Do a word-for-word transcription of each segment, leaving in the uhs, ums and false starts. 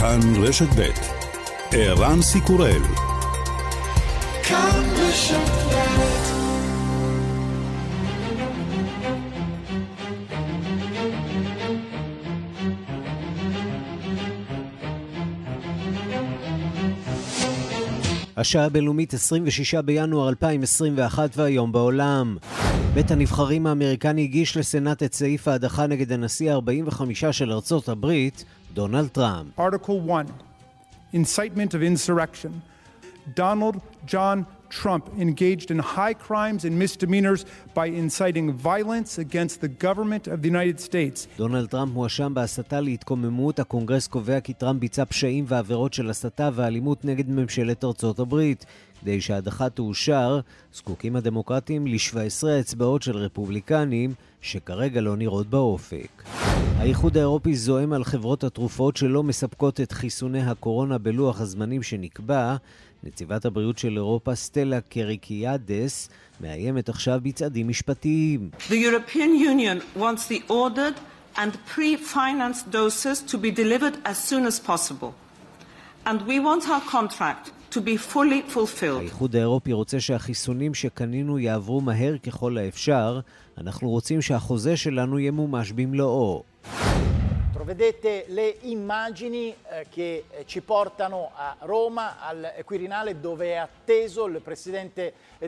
כאן רשת בית. ערן סיקורל. כאן רשת בית. השעה הבינלאומית עשרים ושישה בינואר אלפיים עשרים ואחת והיום בעולם. בית הנבחרים האמריקני הגיש לסנאט את סעיף ההדחה נגד הנשיא הארבעים וחמישה של ארצות הברית, דונלד טראמפ. Article one. Incitement of insurrection. Donald John Trump engaged in high crimes and misdemeanors by inciting violence against the government of the United States. דונלד טראמפ מואשם בהסתה להתקוממות. הקונגרס קובע כי טראמפ ביצע פשעים ועבירות של הסתה ואלימות נגד ממשלת ארצות הברית. כדי שההדחה תאושר, זקוקים הדמוקרטים ל-שבע עשרה אצבעות של רפובליקנים שכרגע לא נראות באופק. האיחוד האירופי זועם על חברות התרופות שלא מספקות את חיסוני הקורונה בלוח הזמנים שנקבע. נציבת הבריאות של אירופה, סטלה קריקיאדס, מאיימת עכשיו בצעדים משפטיים. The European Union wants the ordered and pre-financed doses to be delivered as soon as possible. And we want our contract to be fully fulfilled. האיחוד האירופי רוצה שהחיסונים שקנינו יעברו מהר ככל האפשר. אנחנו רוצים שהחוזה שלנו יהיה מומש במלואו. Vedete le immagini eh, che ci portano a Roma al Quirinale dove è atteso il presidente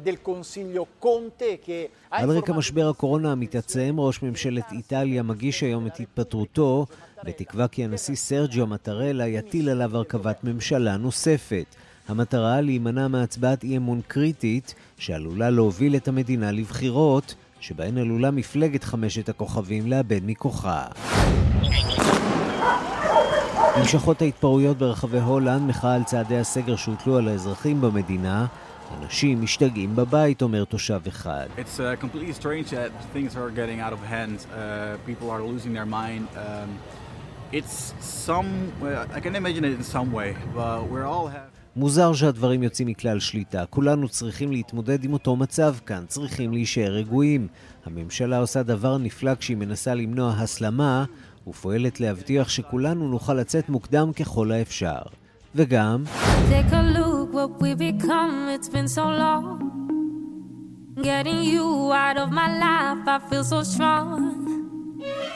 del Consiglio Conte che על רקע משבר הקורונה המתעצם, ראש ממשלת איטליה מגיש היום את התפטרותו, בתקווה כי הנשיא סרג'יו מטרלה יטיל עליו הרכבת ממשלה נוספת. המטרה להימנע מהצבעת אי אמון קריטית שעלולה להוביל את המדינה לבחירות שבהן עלולה מפלגת חמשת הכוכבים לאבד מכוחה. נמשכות ההתפרעויות ברחבי הולנד, מחאה על צעדי הסגר שהוטלו על האזרחים במדינה. אנשים משתגעים בבית, אומר תושב אחד. It's uh, completely strange that things are getting out of hand. Uh, people are losing their mind. Um, it's some I can imagine it in some way, but we're all have מוזר שהדברים יוצאים מכלל שליטה. כולנו צריכים להתמודד עם אותו מצב כאן, צריכים להישאר רגועים. הממשלה עושה דבר נפלא כשהיא מנסה למנוע הסלמה, ופועלת להבטיח שכולנו נוכל לצאת מוקדם ככל האפשר. וגם Take a look what we become, it's been so long. Getting you out of my life, I feel so strong.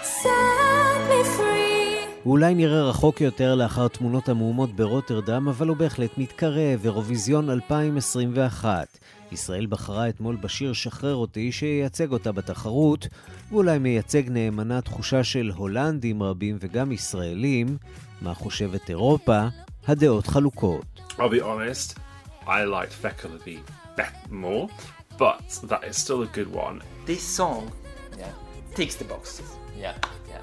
Set me free. ואולי נראה רחוק יותר לאחר תמונות המהומות ברוטרדם, אבל הוא בהחלט מתקרב. אירוויזיון אלפיים עשרים ואחת. ישראל בחרה אתמול בשיר שחרר אותי שייצג אותה בתחרות, ואולי מייצג נאמנה תחושה של הולנדים רבים וגם ישראלים. מה חושבת אירופה? הדעות חלוקות. I'll be honest, I liked Fekaladi better more, but that is still a good one. This song yeah, takes the boxes. Yeah.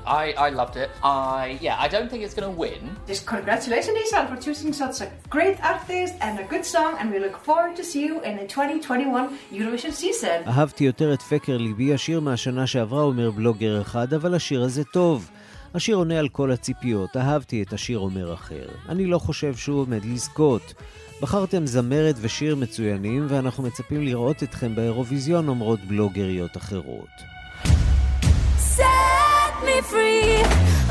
I I loved it. I yeah, I don't think it's going to win. Just congratulations Lisa for choosing such a great artist and a good song and we look forward to see you in the twenty twenty-one Eurovision season. אהבתי יותר את פקר ליבי, השיר מהשנה שעברה, אומר בלוגר אחד, אבל השיר הזה טוב. השיר עונה על כל הציפיות. אהבתי את השיר, אומר אחר. אני לא חושב שהוא עומד לזכות. בחרתם זמרת ושיר מצוינים ואנחנו מצפים לראות אתכם באירוויזיון, אומרות בלוגריות אחרות. me free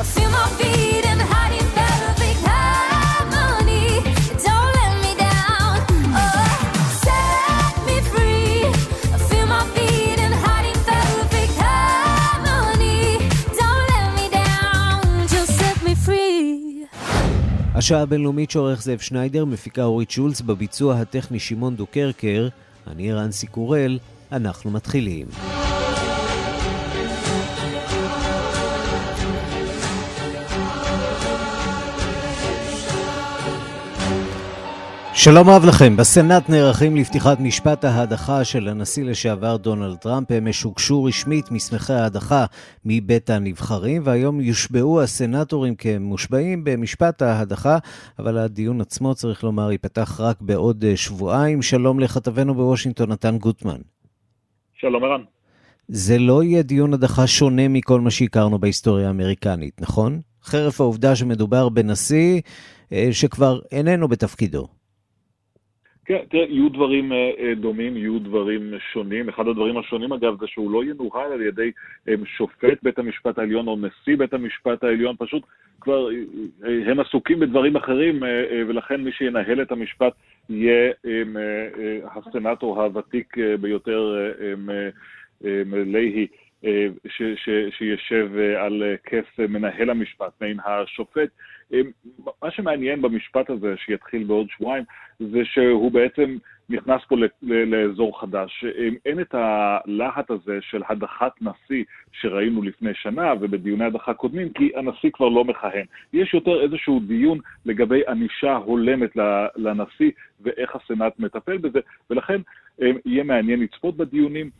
I feel my feet and hiding perfect harmony don't let me down oh set me free I feel my feet and hiding perfect harmony don't let me down just set me free. השעה הבינלאומית, שעורך זאב שניידר, מפיקה אורית שולץ, בביצוע הטכני שמעון דוקרקר. אני ערן סיקורל, אנחנו מתחילים. שלום אהב לכם. בסנאט נערכים לפתיחת משפט ההדחה של הנשיא לשעבר דונלד טראמפ. הם משוגשו רשמית מסמכי ההדחה מבית הנבחרים, והיום יושבעו הסנאטורים כמושבעים במשפט ההדחה, אבל הדיון עצמו, צריך לומר, ייפתח רק בעוד שבועיים. שלום לכתבנו בוושינגטון, נתן גוטמן. שלום ערן. זה לא יהיה דיון הדחה שונה מכל מה שהכרנו בהיסטוריה האמריקנית, נכון? חרף העובדה שמדובר בנשיא שכבר איננו בתפקידו. כן, תראה, יהיו דברים דומים, יהיו דברים שונים. אחד הדברים השונים, אגב, זה שהוא לא ינוהל על ידי שופט בית המשפט העליון או נשיא בית המשפט העליון, פשוט כבר הם עסוקים בדברים אחרים, ולכן מי שינהל את המשפט יהיה הסנאטור הוותיק ביותר להיא, שישב על כס מנהל המשפט, מעין השופט. מה שמעניין במשפט הזה, שיתחיל בעוד שבועיים, זה שהוא בעצם נכנס פה לאזור חדש. אין את הלהט הזה של הדחת נשיא שראינו לפני שנה ובדיוני הדחה קודמים, כי הנשיא כבר לא מכהן. יש יותר איזשהו דיון לגבי ענישה הולמת לנשיא ואיך הסנאט מטפל בזה, ולכן יהיה מעניין לצפות בדיונים.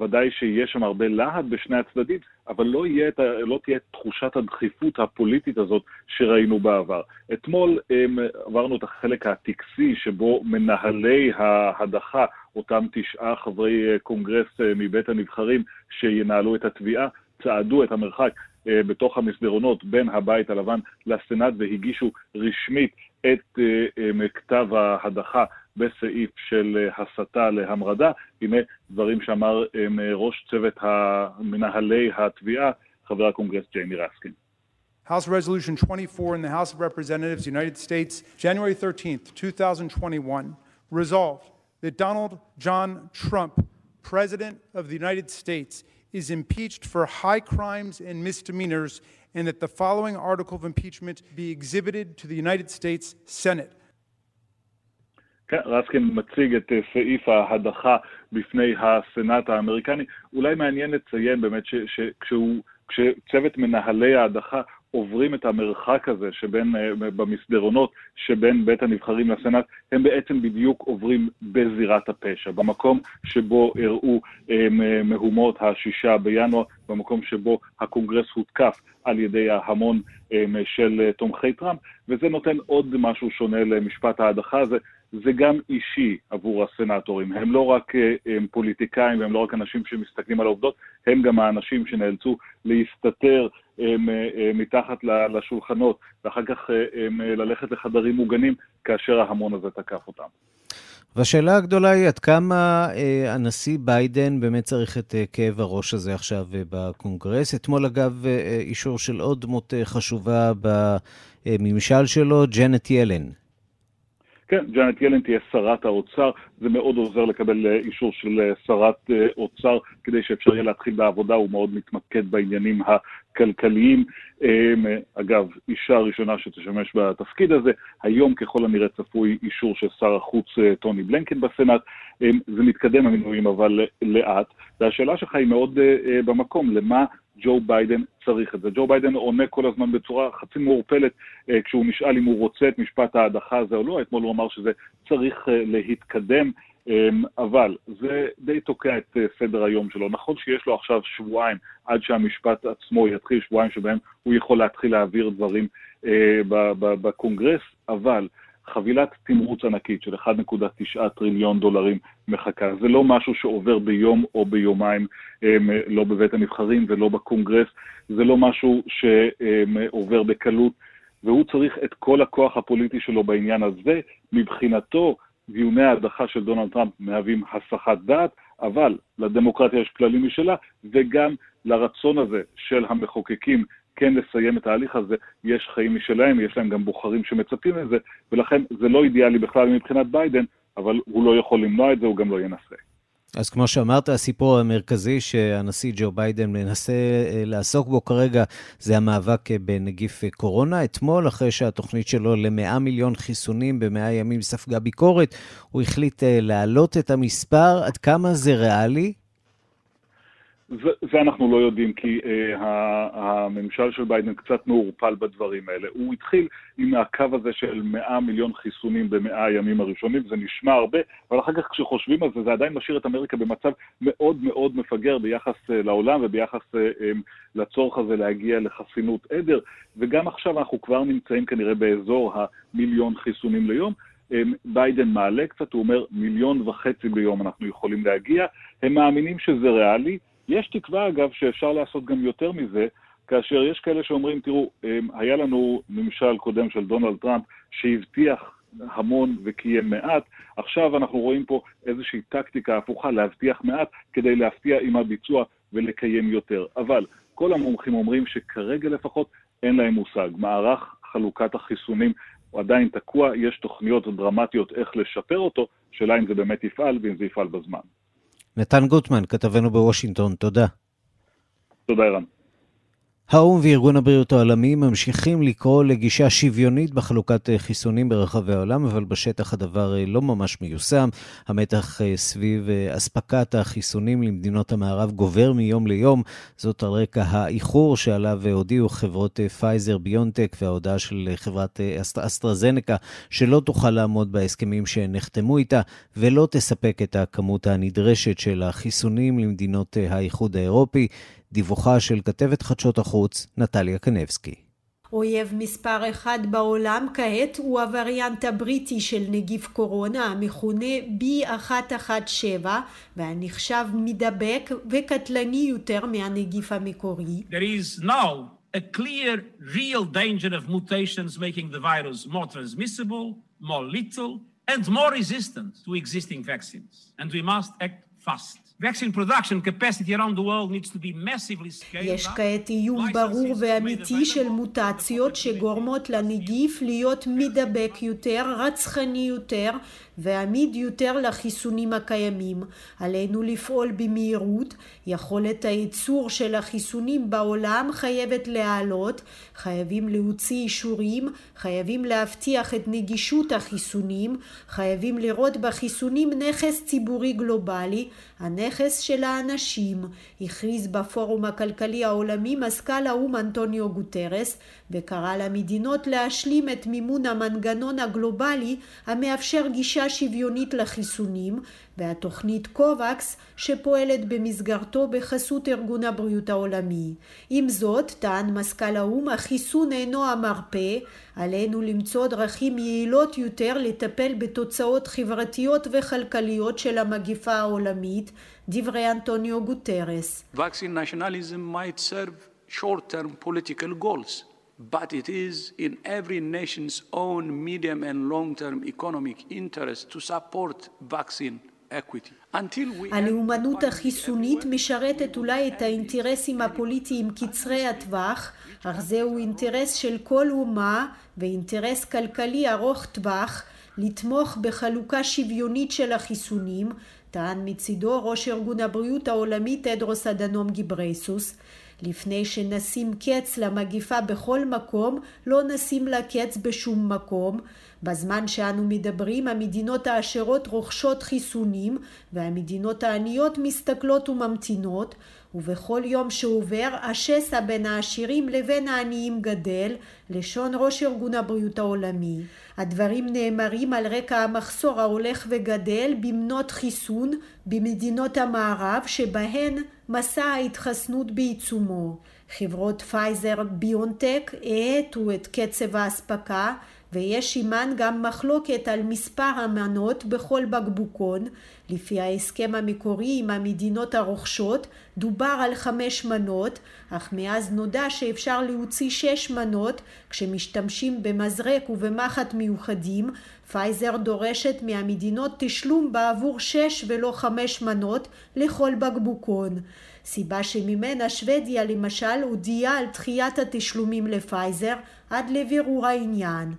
ודאי שיש שם הרבה להט בשני הצדדים, אבל לא, יהיה, לא תהיה תחושת הדחיפות הפוליטית הזאת שראינו בעבר. אתמול הם, עברנו את החלק הטקסי שבו מנהלי ההדחה, אותם תשעה חברי קונגרס מבית הנבחרים שינהלו את התביעה, צעדו את המרחק בתוך המסדרונות בין הבית הלבן לסנאט והגישו רשמית את כתב ההדחה בסעיף של הסתה להמרדה. הנה דברים שאמר ראש צוות מנהלי התביעה, חבר הקונגרס ג'יימי רסקין. House Resolution twenty-four in the House of Representatives of the United States, January thirteenth, twenty twenty-one, resolved that Donald John Trump, President of the United States, is impeached for high crimes and misdemeanors, and that the following article of impeachment be exhibited to the United States Senate. כן, רסקין מציג את סעיף ההדחה בפני הסנאט האמריקני. אולי מעניין לציין באמת שכשהוא, כשצוות מנהלי ההדחה עוברים את המרחק הזה שבין, במסדרונות שבין בית הנבחרים לסנאט, הם בעצם בדיוק עוברים בזירת הפשע, במקום שבו הראו מהומות השישה בינואר, במקום שבו הקונגרס הותקף על ידי ההמון של תומכי טראמפ, וזה נותן עוד משהו שונה למשפט ההדחה הזה. זה גם אישי עבור הסנאטורים, הם לא רק הם פוליטיקאים והם לא רק אנשים שמסתכלים על העובדות, הם גם האנשים שנאלצו להסתתר הם, הם, מתחת לשולחנות, ואחר כך הם, ללכת לחדרים מוגנים כאשר ההמון הזה תקף אותם. והשאלה הגדולה היא עד כמה אה, הנשיא ביידן באמת צריך את אה, כאב הראש הזה עכשיו אה, בקונגרס. אתמול אגב אה, אישור של עוד דמות אה, חשובה בממשל שלו, ג'נט ילן. כן, ג'נט ילן תהיה שרת האוצר, זה מאוד עוזר לקבל אישור של שרת אוצר, כדי שאפשר יהיה להתחיל בעבודה, הוא מאוד מתמקד בעניינים הכלכליים. אגב, אישה ראשונה שתשמש בתפקיד הזה, היום ככל הנראה צפוי אישור של שר החוץ טוני בלינקן בסנאט, זה מתקדם המינויים אבל לאט, והשאלה שלך היא מאוד במקום, למה ג'ו ביידן צריך את זה. ג'ו ביידן עונה כל הזמן בצורה חצי מעורפלת כשהוא נשאל אם הוא רוצה את משפט ההדחה הזה או לא. אתמול הוא אמר שזה צריך להתקדם, אבל זה די תוקע את סדר היום שלו. נכון שיש לו עכשיו שבועיים עד שהמשפט עצמו יתחיל, שבועיים שבהם הוא יכול להתחיל להעביר דברים בקונגרס, אבל חבילת תמרוץ ענקית של one point nine trillion dollars מחכה. זה לא משהו שעובר ביום או ביומיים, לא בבית הנבחרים ולא בקונגרס, זה לא משהו שעובר בקלות, והוא צריך את כל הכוח הפוליטי שלו בעניין הזה. מבחינתו, דיוני ההדחה של דונלד טראמפ מהווים הסחת דעת, אבל לדמוקרטיה יש כללים משלה, וגם לרצון הזה של המחוקקים כן לסיים את ההליך הזה, יש חיים משלהם, יש להם גם בוחרים שמצפים לזה, ולכן זה לא אידיאלי בכלל מבחינת ביידן, אבל הוא לא יכול למנוע את זה, הוא גם לא ינסה. אז כמו שאמרת, הסיפור המרכזי שהנשיא ג'ו ביידן מנסה לעסוק בו כרגע, זה המאבק בנגיף קורונה. אתמול, אחרי שהתוכנית שלו ל-מאה מיליון חיסונים ב-מאה ימים ספגה ביקורת, הוא החליט להעלות את המספר. עד כמה זה ריאלי? זה, זה אנחנו לא יודעים, כי אה, הממשל של ביידן קצת מעורפל בדברים האלה. הוא התחיל עם הקו הזה של מאה מיליון חיסונים במאה הימים הראשונים, זה נשמע הרבה, אבל אחר כך כשחושבים על זה, זה עדיין משאיר את אמריקה במצב מאוד מאוד מפגר ביחס אה, לעולם וביחס אה, אה, לצורך הזה להגיע לחסינות עדר, וגם עכשיו אנחנו כבר נמצאים כנראה באזור המיליון חיסונים ליום. ביידן מעלה קצת, הוא אומר מיליון וחצי ביום אנחנו יכולים להגיע, הם מאמינים שזה ריאלי. יש תקווה, אגב, שאפשר לעשות גם יותר מזה, כאשר יש כאלה שאומרים, תראו, היה לנו ממשל קודם של דונלד טראמפ שהבטיח המון וקיים מעט. עכשיו אנחנו רואים פה איזושהי טקטיקה הפוכה, להבטיח מעט כדי להפתיע עם הביצוע ולקיים יותר. אבל כל המומחים אומרים שכרגע לפחות אין להם מושג. מערך חלוקת החיסונים הוא עדיין תקוע, יש תוכניות דרמטיות איך לשפר אותו, שאלה אם זה באמת יפעל ואם זה יפעל בזמן. נתן גוטמן, כתבנו בוושינגטון, תודה. תודה ערן. האום וארגון הבריאות העולמי ממשיכים לקרוא לגישה שוויונית בחלוקת חיסונים ברחבי העולם, אבל בשטח הדבר לא ממש מיושם. המתח סביב אספקת החיסונים למדינות המערב גובר מיום ליום. זאת על רקע האיחור שעליו הודיעו חברות פייזר, ביונטק וההודעה של חברת אסטרזניקה שלא תוכל לעמוד בהסכמים שנחתמו איתה ולא תספק את הכמות הנדרשת של החיסונים למדינות האיחוד האירופי. דיווחה של כתבת חדשות החוץ נטליה קנבסקי. אויב מספר אחד בעולם כעת הוא הווריאנט הבריטי של נגיף קורונה המכונה בי אחת אחת שבע, והנחשב מדבק וקטלני יותר מהנגיף המקורי. There is now a clear real danger of mutations making the virus more transmissible, more lethal and more resistant to existing vaccines, and we must act fast. Vaccine production capacity around the world needs to be massively scaled up. יש כעת איום ברור ואמיתי של מוטציות שגורמות לנגיף להיות מדבק יותר, רצחני יותר ועמיד יותר לחיסונים הקיימים. עלינו לפעול במהירות, יכולת הייצור של החיסונים בעולם חייבת לעלות, חייבים להוציא אישורים, חייבים להבטיח את נגישות החיסונים, חייבים לראות בחיסונים נכס ציבורי גלובלי, הנכס של האנשים, הכריז בפורום הכלכלי העולמי מזכ"ל האום אנטוניו גוטרס, וקרא למדינות להשלים את מימון המנגנון הגלובלי המאפשר גישה שוויונית לחיסונים, והתוכנית קובקס שפועלת במסגרתו בחסות ארגון הבריאות העולמי. עם זאת, טען מזכ"ל האום, החיסון אינו המרפא, עלינו למצוא דרכים יעילות יותר לטפל בתוצאות חברתיות וכלכליות של המגיפה העולמית, דברי אנטוניו גוטרס. Vaccine nationalism might serve short-term political goals, but it is in every nation's own medium and long-term economic interest to support vaccine הלאומנות החיסונית משרתת אולי את האינטרסים הפוליטיים קצרי הטווח, אך זהו אינטרס של כל אומה ואינטרס כלכלי ארוך טווח לתמוך בחלוקה שוויונית של החיסונים, טען מצידו ראש ארגון הבריאות העולמי תדרוס אדנום גיברייסוס. לפני שנשים קץ למגיפה בכל מקום, לא נשים לה קץ בשום מקום. בזמן שאנו מדברים, המדינות העשירות רוכשות חיסונים, והמדינות העניות מסתכלות וממתינות, ובכל יום שעובר, השסע בין העשירים לבין העניים גדל, לשון ראש ארגון הבריאות העולמי. הדברים נאמרים על רקע המחסור ההולך וגדל במנות חיסון במדינות המערב, שבהן מסע ההתחסנות בעיצומו. חברות פייזר ביונטק העטו את קצב ההספקה, ויש שימן גם מחלוקת על מספר המנות בכל בקבוקון. לפי ההסכם המקורי עם המדינות הרוכשות דובר על חמש מנות, אך מאז נודע שאפשר להוציא שש מנות כשמשתמשים במזרק ובמחט מיוחדים. פייזר דורשת מהמדינות תשלום בעבור שש ולא חמש מנות לכל בקבוקון. סיבה שממנה שוודיה למשל הודיעה על דחיית התשלומים לפייזר עד לבירור העניין.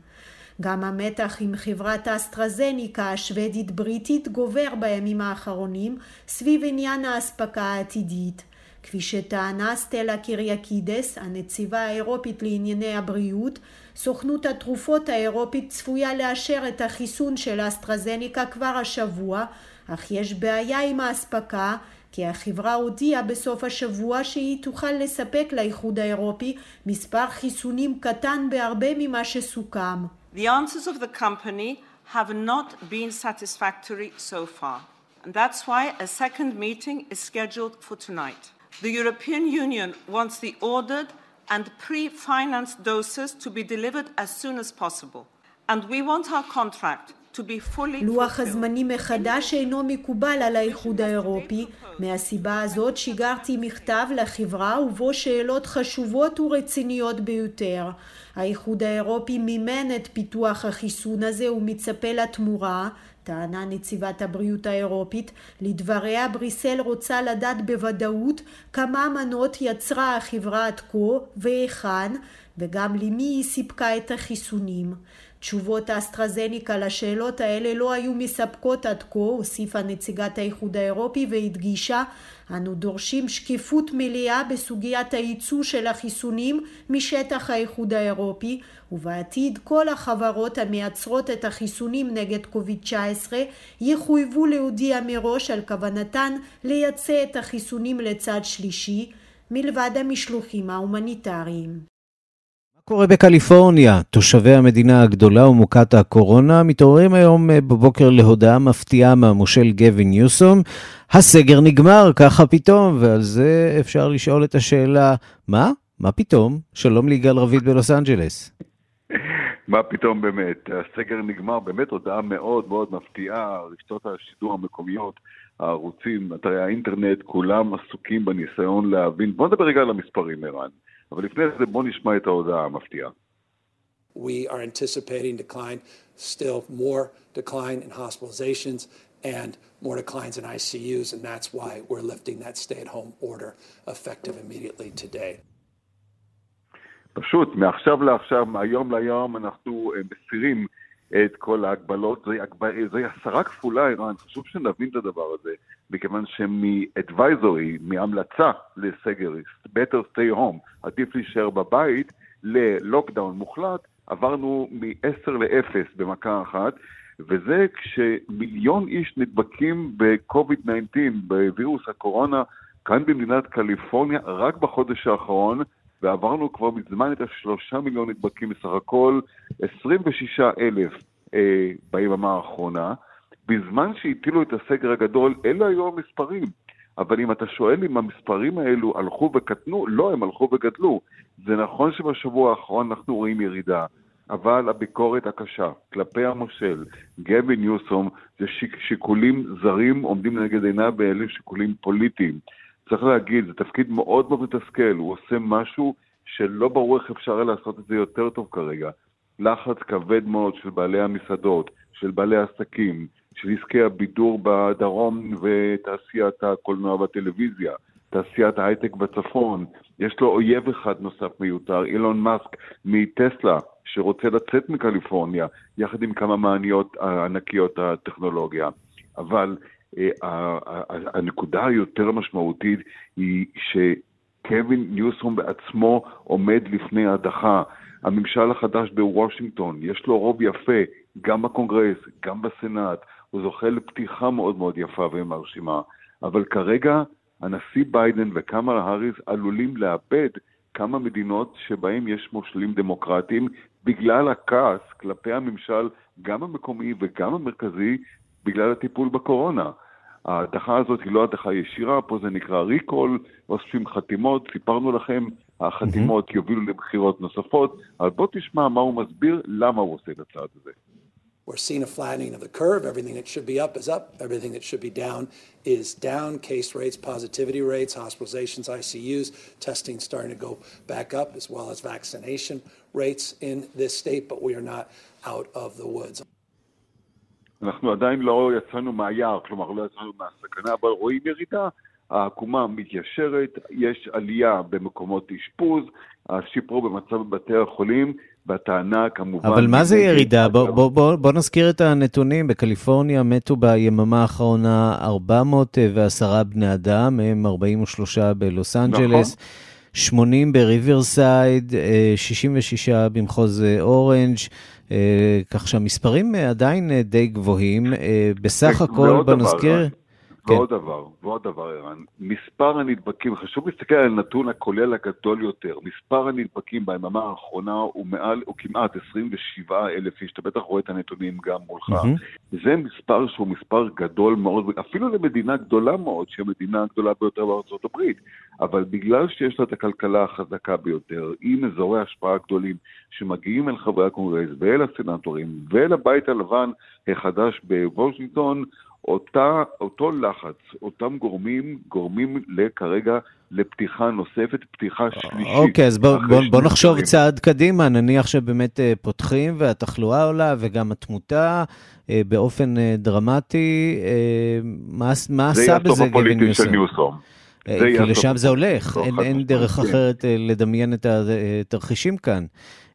גם המתח עם חברת אסטרזניקה השוודית בריטית גובר בימים האחרונים סביב עניין ההספקה העתידית. כפי שטענה סטלה קיריאקידס, הנציבה האירופית לענייני הבריאות, סוכנות התרופות האירופית צפויה לאשר את החיסון של אסטרזניקה כבר השבוע, אך יש בעיה עם ההספקה, כי החברה הודיעה בסוף השבוע שהיא תוכל לספק לאיחוד האירופי מספר חיסונים קטן בהרבה ממה שסוכם. The answers of the company have not been satisfactory so far, and that's why a second meeting is scheduled for tonight. The European Union wants the ordered and pre-financed doses to be delivered as soon as possible, and we want our contract לוח הזמנים מחדש אינו מקובל על האיחוד האירופי. מהסיבה הזאת שיגרתי מכתב לחברה ובו שאלות חשובות ורציניות ביותר. האיחוד האירופי מימן את פיתוח החיסון הזה ומצפה לתמורה, טענה נציבת הבריאות האירופית. לדבריה, בריסל רוצה לדעת בוודאות כמה מנות יצרה החברה עד כה והיכן, וגם למי היא סיפקה את החיסונים. תשובות האסטרזניקה לשאלות האלה לא היו מספקות עד כה, הוסיפה נציגת האיחוד האירופי והדגישה, אנו דורשים שקיפות מלאה בסוגיית הייצוא של החיסונים משטח האיחוד האירופי, ובעתיד כל החברות המייצרות את החיסונים נגד קוביד תשע עשרה יחויבו להודיע מראש על כוונתן לייצא את החיסונים לצד שלישי, מלבד המשלוחים ההומניטריים. קורה בקליפורניה, תושבי המדינה הגדולה ומוכת הקורונה, מתעוררים היום בבוקר להודעה מפתיעה מהמושל גבין ניוסום, הסגר נגמר, ככה פתאום, ועל זה אפשר לשאול את השאלה, מה? מה פתאום? שלום ליגאל רביד בלוס אנג'לס. מה פתאום באמת? הסגר נגמר, באמת הודעה מאוד מאוד מפתיעה, רשתות השידור המקומיות, הערוצים, אתרי האינטרנט, כולם עסוקים בניסיון להבין, בוא נדבר רגע על המספרים, ערן. אבל לפני זה בוא נשמע את ההודעה המפתיעה. We are anticipating decline, still more decline in hospitalizations and more declines in I C Us, and that's why we're lifting that stay-at-home order effective immediately today. פשוט, מעכשיו לעכשיו, מהיום ליום, אנחנו מסירים את כל ההגבלות. זה, זה הסרה כפולה, איראן. חשוב שנבין את הדבר הזה, מכיוון שמ-advisory, מהמלצה לסגר, better stay home, עדיף להישאר בבית, ללוקדאון מוחלט, עברנו מ-עשר ל-אפס במכה אחת, וזה כשמיליון איש נדבקים ב-קוביד תשע עשרה, בווירוס הקורונה, כאן במדינת קליפורניה, רק בחודש האחרון, ועברנו כבר מזמן את השלושה מיליון נדבקים בסך הכל, עשרים ושישה אלף אה, ביממה האחרונה, בזמן שהטילו את הסגר הגדול, אלה היו המספרים. אבל אם אתה שואל אם המספרים האלו הלכו וקטנו, לא, הם הלכו וגדלו. זה נכון שבשבוע האחרון אנחנו רואים ירידה, אבל הביקורת הקשה כלפי המושל, גבין ניוסום, זה שיקולים זרים עומדים נגד עיניו ואלה שיקולים פוליטיים. צריך להגיד, זה תפקיד מאוד מאוד מתסכל, הוא עושה משהו שלא ברור איך אפשר לעשות את זה יותר טוב כרגע. לחץ כבד מאוד של בעלי המסעדות, של בעלי העסקים, של עסקי הבידור בדרום ותעשיית הקולנוע והטלוויזיה, תעשיית ההייטק בצפון. יש לו אויב אחד נוסף מיותר, אילון מאסק מטסלה, שרוצה לצאת מקליפורניה, יחד עם כמה מעניות ענקיות הטכנולוגיה. אבל הנקודה היותר משמעותית היא שקווין ניוסום בעצמו עומד לפני הדחה. הממשל החדש בוושינגטון, יש לו רוב יפה, גם בקונגרס, גם בסנאט, הוא זוכה לפתיחה מאוד מאוד יפה ומרשימה. אבל כרגע הנשיא ביידן וקמאלה האריס עלולים לאבד כמה מדינות שבהם יש מושלים דמוקרטיים, בגלל הכעס כלפי הממשל, גם המקומי וגם המרכזי, בגלל הטיפול בקורונה. ההדחה הזאת היא לא הדחה ישירה, פה זה נקרא ריקול, אוספים חתימות, סיפרנו לכם, החתימות יובילו לבחירות נוספות, אבל בוא תשמע מה הוא מסביר, למה הוא עושה את הצעד הזה. We're seeing a flattening of the curve. Everything that should be up is up. Everything that should be down is down. Case rates, positivity rates, hospitalizations, I C Us, testing starting to go back up, as well as vaccination rates in this state, but we are not out of the woods. אנחנו עדיין לא יצאנו מהיער, כלומר לא יצאנו מהסכנה, אבל רואים ירידה, העקומה מתיישרת, יש עלייה במקומות אשפוז, השיפור במצב בתי החולים, והטענה כמובן... אבל מה זה ירידה? בוא, בוא, בוא, בוא נזכיר את הנתונים, בקליפורניה מתו ביממה האחרונה ארבע מאות ועשרה בני אדם, הם ארבעים ושלוש בלוס אנג'לס, נכון. שמונים בריברסייד, שישים ושש במחוז אורנג', כך שהמספרים עדיין די גבוהים, בסך הכל בנזכיר, ועוד דבר, ועוד דבר, ערן, מספר הנדבקים, חשוב להסתכל על נתון הכולל הגדול יותר, מספר הנדבקים ביממה האחרונה הוא מעל, הוא כמעט עשרים ושבעה אלף איש, אתה בטח רואה את הנתונים גם מולך, mm-hmm. זה מספר שהוא מספר גדול מאוד, אפילו למדינה גדולה מאוד, שהיא המדינה הגדולה ביותר בארצות הברית, אבל בגלל שיש לה את הכלכלה החזקה ביותר, עם אזורי השפעה גדולים שמגיעים אל חברי הקונגרס ואל הסנאטורים ואל הבית הלבן החדש בוושינגטון, אותה, אותו לחץ, אותם גורמים, גורמים לכרגע לפתיחה נוספת, פתיחה שלישית. אוקיי, okay, אז בוא, בוא, בוא נחשוב צעד קדימה, נניח שבאמת פותחים והתחלואה עולה וגם התמותה באופן דרמטי, מה, מה עשה בזה גבין ניוסום? כי לשם זה הולך, אין דרך אחרת לדמיין את התרחישים כאן.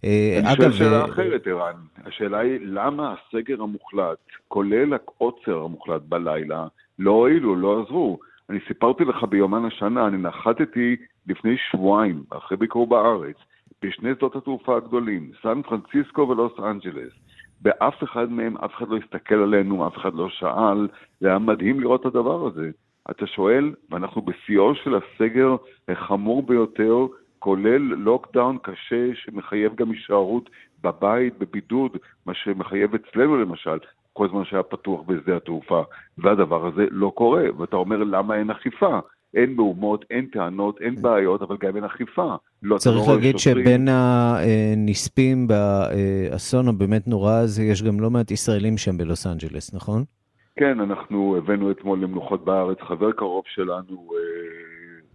אני שואל שאלה אחרת, ערן. השאלה היא, למה הסגר המוחלט, כולל העוצר המוחלט בלילה, לא הועילו, לא עזרו? אני סיפרתי לך ביומן השנה, אני נחתתי לפני שבועיים, אחרי ביקור בארץ, בשני שדות התעופה הגדולים, סן פרנסיסקו ולוס אנג'לס. באף אחד מהם, אף אחד לא הסתכל עלינו, אף אחד לא שאל, זה היה מדהים לראות את הדבר הזה. אתה שואל, ואנחנו בשיאו של הסגר החמור ביותר, כולל לוקדאון קשה שמחייב גם הישארות בבית, בבידוד, מה שמחייב אצלנו למשל, כל זמן שהיה פתוח בשדה התעופה, והדבר הזה לא קורה, ואתה אומר למה אין אכיפה? אין מאומות, אין טענות, אין בעיות, אבל גם אין אכיפה. לא צריך להגיד שבין הנספים באסון הבאמת נורא הזה, יש גם לא מעט ישראלים שם בלוס אנג'לס, נכון? כן, אנחנו הבאנו אתמול למנוחות בארץ, חבר קרוב שלנו,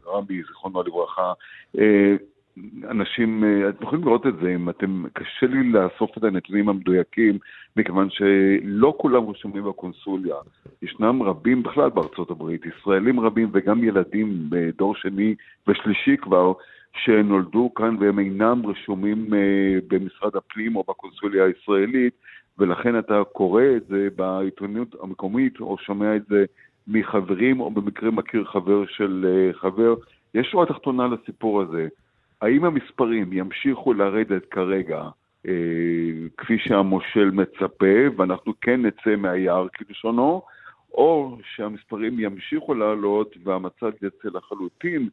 רמי, זיכרונו לברכה, אנשים, אתם יכולים לראות את זה, אם אתם, קשה לי לאסוף את הנתונים המדויקים, מכיוון שלא כולם רשומים בקונסוליה, ישנם רבים בכלל בארצות הברית, ישראלים רבים וגם ילדים בדור שני ושלישי כבר, שנולדו כאן והם אינם רשומים במשרד הפנים או בקונסוליה הישראלית, ולכן אתה קורא את זה בעיתונות המקומית, או שומע את זה מחברים, או במקרה מכיר חבר של חבר. יש שורה תחתונה לסיפור הזה. האם המספרים ימשיכו לרדת כרגע, אה, כפי שהמושל מצפה, ואנחנו כן נצא מהיער כלשונו, או שהמספרים ימשיכו לעלות, והמצב יצא לחלוטין,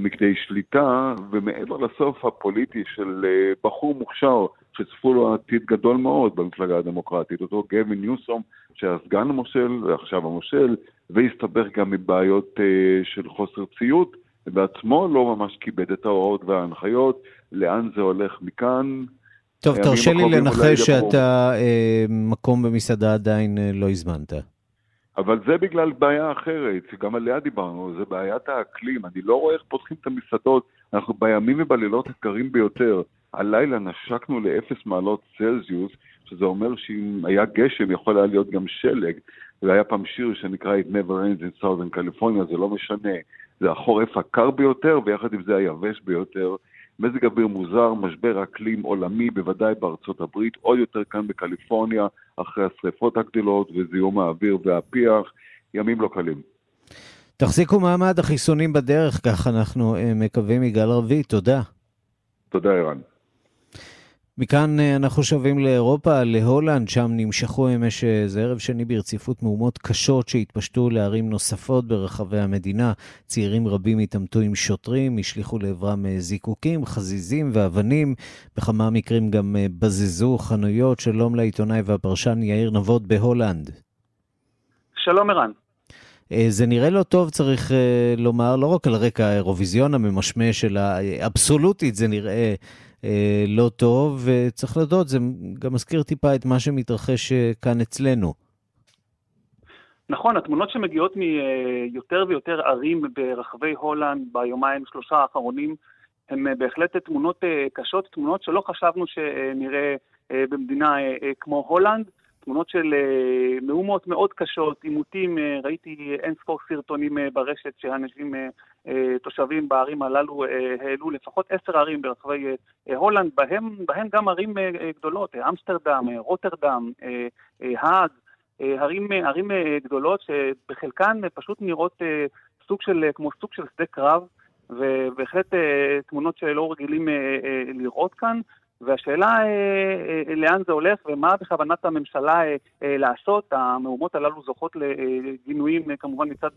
מכדי שליטה, ומעבר לסוף הפוליטי של בחור מוכשר שצפו לו עתיד גדול מאוד במפלגה הדמוקרטית, אותו גאבין ניוסום שהיה סגן המושל ועכשיו המושל, והסתבך גם מבעיות של חוסר ציות, בעצמו לא ממש כיבד את ההוראות וההנחיות, לאן זה הולך מכאן. טוב, תרשה לי לנחש שאתה מקום במסעדה עדיין לא הזמנת. אבל זה בגלל בעיה אחרת, שגם עליה דיברנו, זה בעיית האקלים, אני לא רואה איך פותחים את המסעדות, אנחנו בימים ובלילות הקרים ביותר, הלילה נשקנו לאפס מעלות צלזיוס, שזה אומר שאם היה גשם יכול היה להיות גם שלג, והיה פעם שיר שנקרא It Never Ends in Southern California, זה לא משנה, זה החורף הקר ביותר, ויחד עם זה היבש ביותר, מזג אוויר מוזר, משבר אקלים עולמי, בוודאי בארצות הברית, עוד יותר כאן בקליפורניה, אחרי השריפות הגדולות וזיהום האוויר והפיח, ימים לא קלים. תחזיקו מעמד, החיסונים בדרך, כך אנחנו מקווים. יגאל רבי, תודה. תודה, ערן. מכאן אנחנו שווים לאירופה, להולנד, שם נמשכו אמש זה ערב שני ברציפות מהומות קשות שהתפשטו לערים נוספות ברחבי המדינה. צעירים רבים התעמתו עם שוטרים, השליחו לעברם זיקוקים, חזיזים ואבנים, בכמה מקרים גם בזזו חנויות. שלום לעיתונאי והפרשן יאיר נבות בהולנד. שלום ערן. זה נראה לא טוב, צריך לומר, לא רק על רקע האירוויזיון הממשמש של האבסולוטית, זה נראה לא טוב, וצריך לדעות, זה גם מזכיר טיפה את מה שמתרחש כאן אצלנו. נכון, התמונות שמגיעות מיותר ויותר ערים ברחבי הולנד ביומיים שלושה האחרונים, הן בהחלט תמונות קשות, תמונות שלא חשבנו שנראה במדינה כמו הולנד, תמונות של מהומות מאוד קשות, עימותים, ראיתי אינספור סרטונים ברשת שאנשים תושבים בערים הללו העלו, לפחות עשר ערים ברחבי הולנד, בהם, בהם גם ערים גדולות, אמסטרדם, רוטרדם, האג, ערים, ערים גדולות שבחלקן פשוט נראות סוג של, כמו סוג של שדה קרב, ובהחלט תמונות שלא רגילים לראות כאן. והשאלה לאן זה הולך ומה בכוונת הממשלה לעשות, המהומות הללו זוכות לגינויים כמובן מצד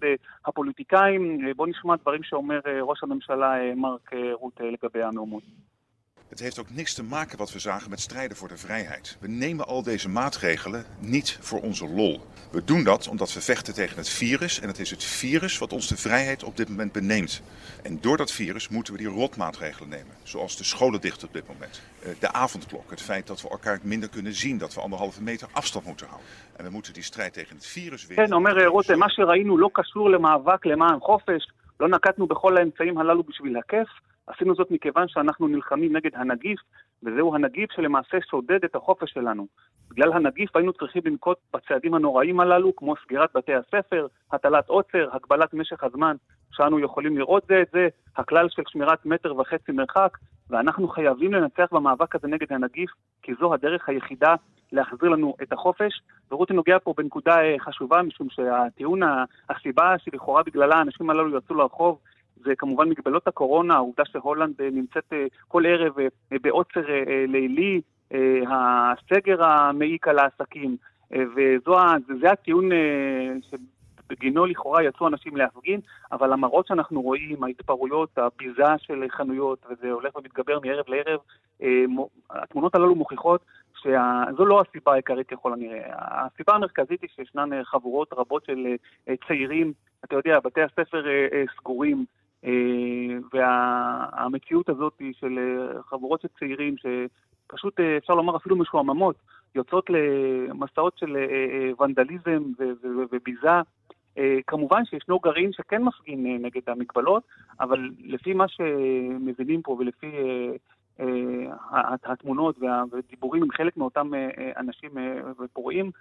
הפוליטיקאים. בוא נשמע דברים שאומר ראש הממשלה מרק רוט לגבי המהומות. Het heeft ook niks te maken wat we zagen met strijden voor de vrijheid. We nemen al deze maatregelen niet voor onze lol. We doen dat omdat we vechten tegen het virus en het is het virus wat ons de vrijheid op dit moment beneemt. En door dat virus moeten we die rotmaatregelen nemen, zoals de scholen dicht op dit moment. De avondklok, het feit dat we elkaar minder kunnen zien, dat we anderhalve meter afstand moeten houden. En we moeten die strijd tegen het virus winnen. כן, אומר רותם, מה שראינו לא קשור למאבק למען חופש, לא נקטנו בכל האמצעים הללו בשביל הכיף. עשינו זאת מכיוון שאנחנו נלחמים נגד הנגיף, וזהו הנגיף שלמעשה שודד את החופש שלנו. בגלל הנגיף היינו צריכים לנקוט בצעדים הנוראים הללו, כמו סגירת בתי הספר, הטלת עוצר, הגבלת משך הזמן, שאנו יכולים לראות זה את זה, הכלל של שמירת מטר וחצי מרחק, ואנחנו חייבים לנצח במאבק הזה נגד הנגיף, כי זו הדרך היחידה להחזיר לנו את החופש. ורותי נוגע פה בנקודה חשובה, משום שהטיעון, הסיבה שלכאורה בגללה האנשים הללו יצאו לרחוב, זה כמובן מגבלות הקורונה, העובדה שהולנד נמצאת כל ערב בעוצר לילי, הסגר המעיק על העסקים, וזה הטיעון שבגינו לכאורה יצאו אנשים להפגין, אבל המראות שאנחנו רואים, ההתפרעויות, הביזה של חנויות, וזה הולך ומתגבר מערב לערב, התמונות הללו מוכיחות שזו לא הסיבה העיקרית ככל הנראה. הסיבה המרכזית היא שישנן חבורות רבות של צעירים, אתה יודע, בתי הספר סגורים, והמציאות הזאת של חבורות של צעירים, שפשוט אפשר לומר אפילו משועממות, יוצאות למסעות של ונדליזם וביזה. כמובן שישנו גרעין שכן מפגין נגד המגבלות, אבל לפי מה שמבינים פה ולפי התמונות והדיבורים עם חלק מאותם אנשים ופורעים,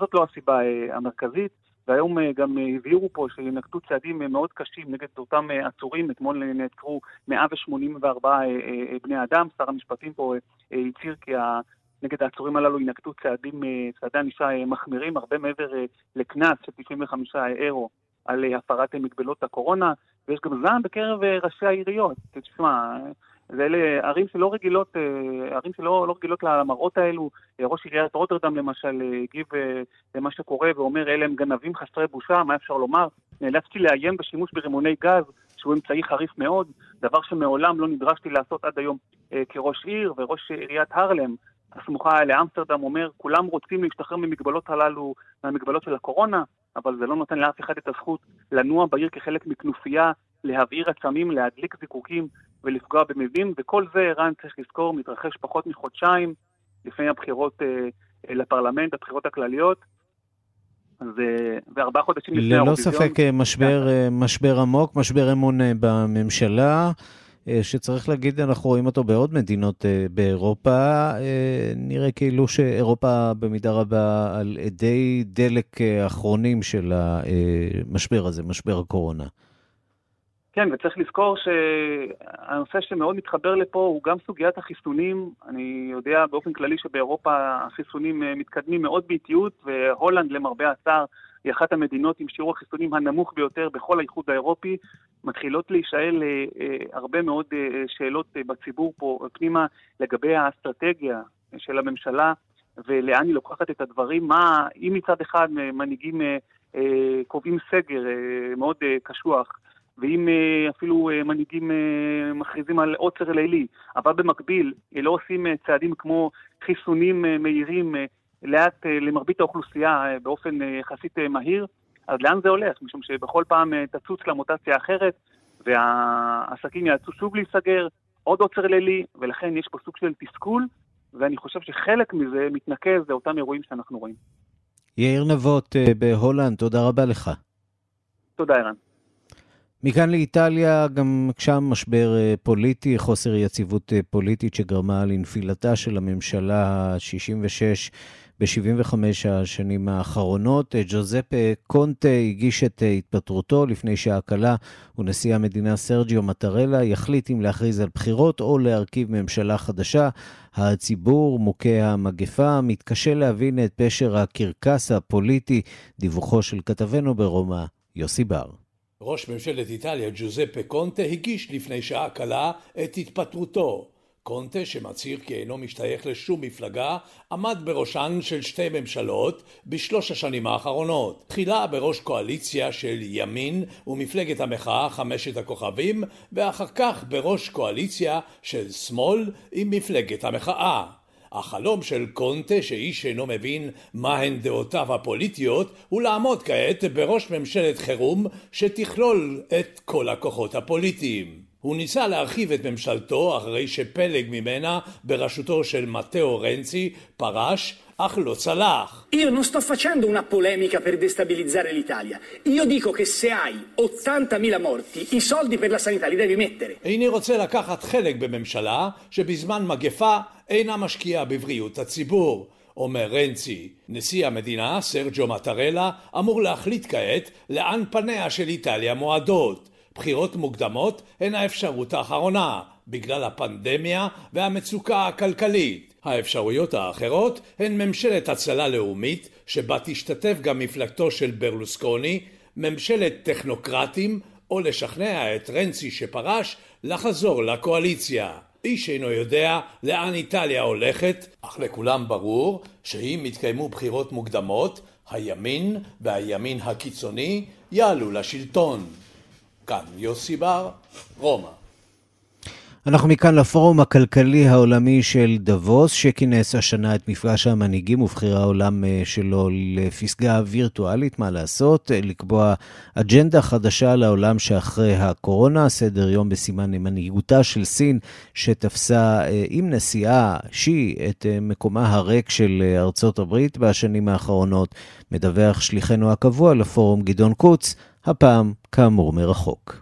זאת לא הסיבה המרכזית. והיום גם הבהירו פה שנקטו צעדים מאוד קשים נגד אותם עצורים. אתמול נעצרו מאה שמונים וארבעה בני אדם. שר המשפטים פה הצהיר כי נגד העצורים הללו ינקטו צעדים, צעדי ענישה מחמירים, הרבה מעבר לקנס של תשעים וחמישה אירו על הפרת מגבלות הקורונה. ויש גם זעם בקרב ראשי העיריות. תשמע, זה אלה ערים שלא רגילות, ערים שלא לא רגילות למראות האלו. ראש עיריית רוטרדם למשל הגיב למה שקורה ואומר, אלה הם גנבים חסרי בושה, מה אפשר לומר? נאלצתי לאיים בשימוש ברימוני גז, שהוא אמצעי חריף מאוד, דבר שמעולם לא נדרשתי לעשות עד היום כראש עיר. וראש עיריית הרלם, הסמוכה לאמסטרדם, אומר, כולם רוצים להשתחרר ממגבלות הללו, מהמגבלות של הקורונה, אבל זה לא נותן לאף אחד את הזכות לנוע בעיר כחלק מכנופיה, להבעיר עצמים, להדליק זיקוקים ולפגוע במבנים. וכל זה, ערן, צריך לזכור, מתרחש פחות מחודשיים לפני הבחירות אה, לפרלמנט, הבחירות הכלליות, וארבעה חודשים לפני האירוויזיון. ללא ספק משבר, משבר עמוק, משבר אמון בממשלה, שצריך להגיד, אנחנו רואים אותו בעוד מדינות באירופה. נראה כאילו שאירופה במידה רבה על ידי דלק אחרונים של המשבר הזה, משבר הקורונה. כן, וצריך לזכור שהנושא שמאוד מתחבר לפה הוא גם סוגיית החיסונים. אני יודע באופן כללי שבאירופה החיסונים מתקדמים מאוד באיטיות, והולנד למרבה הצער היא אחת המדינות עם שיעור החיסונים הנמוך ביותר בכל האיחוד האירופי. מתחילות להישאל הרבה מאוד שאלות בציבור פה פנימה לגבי האסטרטגיה של הממשלה ולאן היא לוקחת את הדברים. מה, אם מצד אחד מנהיגים קובעים סגר מאוד קשוח, ואם אפילו מנהיגים מכריזים על עוצר לילי, אבל במקביל לא עושים צעדים כמו חיסונים מהירים לאט למרבית האוכלוסייה באופן יחסית מהיר, אז לאן זה הולך? משום שבכל פעם תצוץ למוטציה אחרת, והעסקים יעצו שוב להיסגר, עוד עוצר לילי, ולכן יש פה סוג של תסכול, ואני חושב שחלק מזה מתנקז לאותם אירועים שאנחנו רואים. יאיר נבות בהולנד, תודה רבה לך. תודה, ערן. מכאן לאיטליה, גם שם משבר פוליטי, חוסר יציבות פוליטית שגרמה לנפילתה של הממשלה ה-שישים ושש ב-שבעים וחמש השנים האחרונות. ג'וזפה קונטה הגיש את התפטרותו לפני שעה קלה, ונשיא המדינה סרג'יו מטרלה יחליט אם להכריז על בחירות או להרכיב ממשלה חדשה. הציבור מוכה המגפה מתקשה להבין את פשר הקרקס הפוליטי. דיווחו של כתבנו ברומא, יוסי בר. ראש ממשלת איטליה ג'וזפה קונטה הגיש לפני שעה קלה את התפטרותו. קונטה, שמצהיר כי אינו משתייך לשום מפלגה, עמד בראשן של שתי ממשלות בשלוש השנים האחרונות. תחילה בראש קואליציה של ימין ומפלגת המחאה חמשת הכוכבים, ואחר כך בראש קואליציה של שמאל עם מפלגת המחאה. החלום של קונטה, שאיש אינו מבין מהן דעותיו הפוליטיות, הוא לעמוד כעת בראש ממשלת חירום שתכלול את כל הכוחות הפוליטיים. הוא ניסה להרחיב את ממשלתו אחרי שפלג ממנה בראשותו של מתאו רנצי פרש, אך לא צלח. Io non sto facendo una polemica per destabilizzare l'Italia. Io dico che se hai ottantamila morti, i soldi per la sanità li devi mettere. איני רוצה לקחת חלק בממשלה שבזמן מגפה אינה משקיעה בבריאות הציבור, אומר רנצי. נשיא המדינה סרג'יו מטרלה אמור להחליט כעת לאן פניה של איטליה מועדות. בחירות מוקדמות הן האפשרות האחרונה, בגלל הפנדמיה והמצוקה הכלכלית. האפשרויות האחרות הן ממשלת הצלה לאומית, שבה תשתתף גם מפלגתו של ברלוסקוני, ממשלת טכנוקרטים, או לשכנע את רנצי שפרש לחזור לקואליציה. איש אינו יודע לאן איטליה הולכת, אך לכולם ברור שאם יתקיימו בחירות מוקדמות, הימין והימין הקיצוני יעלו לשלטון. כאן יוסי בר, רומא. אנחנו מכאן לפורום הכלכלי העולמי של דבוס, שכינס השנה את מפגש המנהיגים ובחירי העולם שלו לפסגה וירטואלית, מה לעשות, לקבוע אג'נדה חדשה לעולם שאחרי הקורונה, סדר יום בסימן מנהיגותה של סין, שתפסה עם נשיאה שי את מקומה הריק של ארצות הברית בשנים האחרונות. מדווח שליחנו הקבוע לפורום גדעון קוץ, הפעם כאמור מרחוק.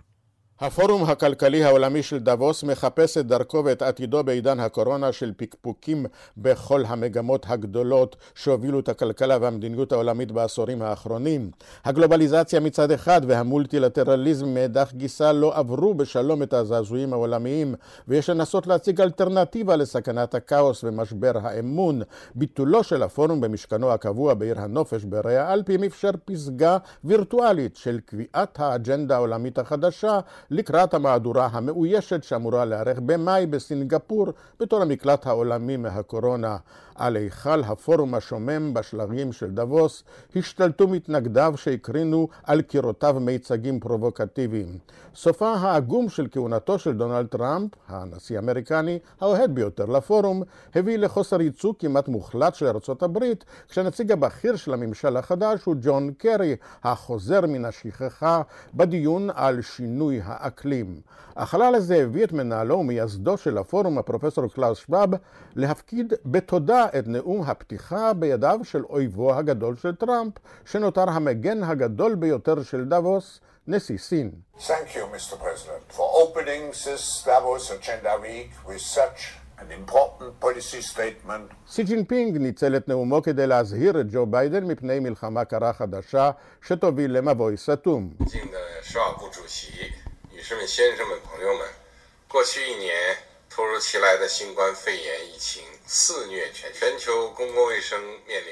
הפורום הכלכלי העולמי של דבוס מחפש את דרכו ואת עתידו בעידן הקורונה של פקפוקים בכל המגמות הגדולות שהובילו את הכלכלה והמדיניות העולמית בעשורים האחרונים. הגלובליזציה מצד אחד והמולטילטרליזם מאידך גיסה לא עברו בשלום את הזעזועים העולמיים, ויש לנסות להציג אלטרנטיבה לסכנת הכאוס ומשבר האמון. ביטולו של הפורום במשכנו הקבוע בעיר הנופש ברי האלפים אפשר פסגה וירטואלית של קביעת האג'נדה העולמית החדשה, לקראת המהדורה המאוישת שאמורה להיערך במאי בסינגפור בתור המקלט העולמי מהקורונה. על היכל הפורום השומם בשלבים של דבוס השתלטו מתנגדיו שהקרינו על קירותיו מיצגים פרובוקטיביים. סופה העגום של כהונתו של דונלד טראמפ, הנשיא האמריקני האוהד ביותר לפורום, הביא לחוסר ייצוג כמעט מוחלט של ארצות הברית, כשהנציג הבכיר של הממשל החדש הוא ג'ון קרי, החוזר מן השכחה בדיון על שינוי האקלים. החלל הזה הביא את מנהלו ומייסדו של הפורום, הפרופסור קלאוס שבאב, להפקיד בתודה את נאום הפתיחה בידיו של אויבו הגדול של טראמפ, שנותר המגן הגדול ביותר של דבוס, נשיא סין. Thank you, Mister President, for opening this Davos Agenda Week with such an important policy statement. סי ג'ינפינג ניצל את נאומו כדי להזהיר את ג'ו ביידן מפני מלחמה קרה חדשה שתוביל למבוי סתום.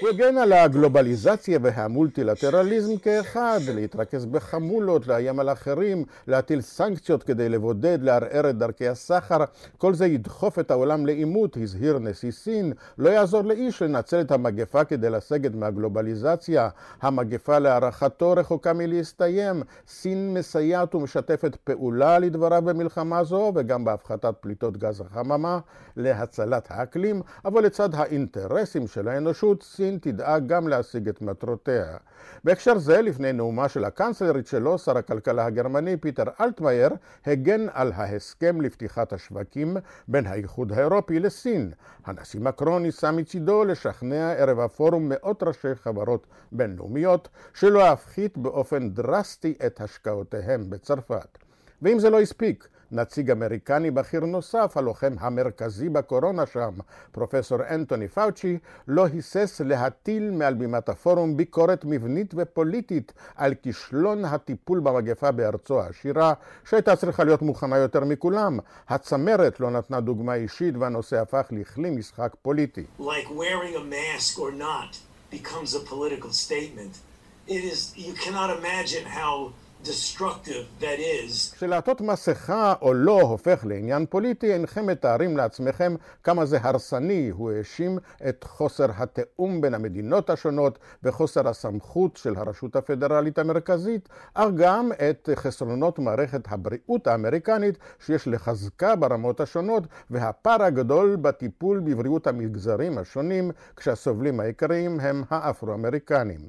הוא הגן על הגלובליזציה והמולטילטרליזם כאחד, להתרכז בחמולות, לאיים על אחרים, להטיל סנקציות כדי לבודד, לערער את דרכי הסחר. כל זה ידחוף את העולם לאימות, הזהיר נשיא סין. לא יעזור לאיש לנצל את המגפה כדי לסגת מהגלובליזציה. המגפה להערכתו רחוקה מלהסתיים. סין מסייעת ומשתפת פעולה לדבריו במלחמה זו, וגם בהפחתת פליטות גז החממה להצלת האקלים, אבל לצד האינטרסים של האנושות, סין תדאג גם להשיג את מטרותיה. בהקשר זה, לפני נאומה של הקנצלרית שלו, שר הכלכלה הגרמני פיטר אלטמאייר הגן על ההסכם לפתיחת השווקים בין האיחוד האירופי לסין. הנשיא מקרון ניסה מצידו לשכנע ערב הפורום מאות ראשי חברות בינלאומיות שלא להפחית באופן דרסטי את השקעותיהם בצרפת. ואם זה לא הספיק, נציג אמריקני בכיר נוסף, הלוחם המרכזי בקורונה שם, פרופסור אנטוני פאוצ'י, לא היסס להטיל מעל בימת הפורום ביקורת מבנית ופוליטית על כישלון הטיפול במגפה בארצו העשירה, שהייתה צריכה להיות מוכנה יותר מכולם. הצמרת לא נתנה דוגמה אישית והנושא הפך לכלי משחק פוליטי. Like wearing a mask or not becomes a political statement. It is, you cannot imagine how כשלעטות מסכה או לא הופך לעניין פוליטי, אינכם מתארים לעצמכם כמה זה הרסני. הוא האשים את חוסר התאום בין המדינות השונות וחוסר הסמכות של הרשות הפדרלית המרכזית, אך גם את חסרונות מערכת הבריאות האמריקנית שיש לחזקה ברמות השונות, והפער הגדול בטיפול בבריאות המגזרים השונים, כשהסובלים העיקריים הם האפרו-אמריקנים.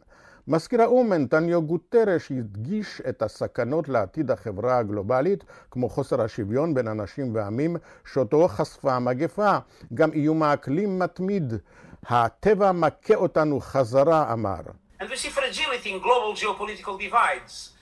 מזכיר האום אנטוניו גוטרש הדגיש את הסכנות לעתיד החברה הגלובלית, כמו חוסר השוויון בין אנשים ועמים שאותו חשפה המגפה. גם איום האקלים מתמיד, הטבע מכה אותנו חזרה, אמר. And we see fragility in global geopolitical divides.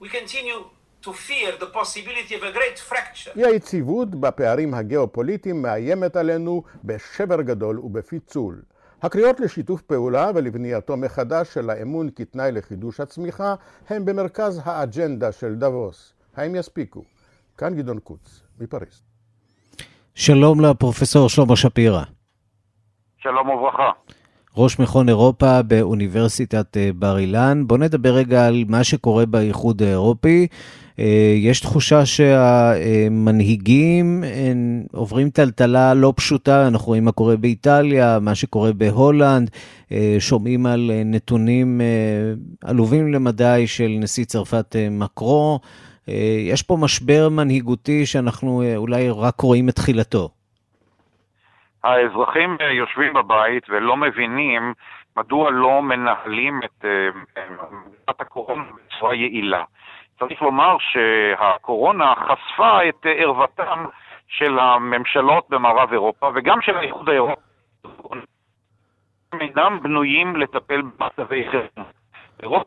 We continue to fear the possibility of a great fracture. היציבות בפערים הגיאופוליטיים מאיימת עלינו בשבר גדול ובפיצול. הקריאות לשיתוף פעולה ולבנייתו מחדש של האמון כתנאי לחידוש הצמיחה הם במרכז האג'נדה של דבוס. האם יספיקו? כאן גדעון קוץ, מפריז. שלום לפרופסור שלמה שפירא. שלום וברכה. ראש מכון אירופה באוניברסיטת בר אילן. בוא נדבר רגע על מה שקורה באיחוד האירופי. יש תחושה שהמנהיגים עוברים טלטלה לא פשוטה, אנחנו רואים מה קורה באיטליה, מה שקורה בהולנד, שומעים על נתונים עלובים למדי של נשיא צרפת מקרון, יש פה משבר מנהיגותי שאנחנו אולי רק רואים את תחילתו. האזרחים יושבים בבית ולא מבינים מדוע לא מנהלים את הקורונה בצורה יעילה. צריך לומר שהקורונה חשפה את ערוותם של הממשלות במערב אירופה וגם של האיחוד האירופי. הם אינם בנויים לטפל במצבי חירום.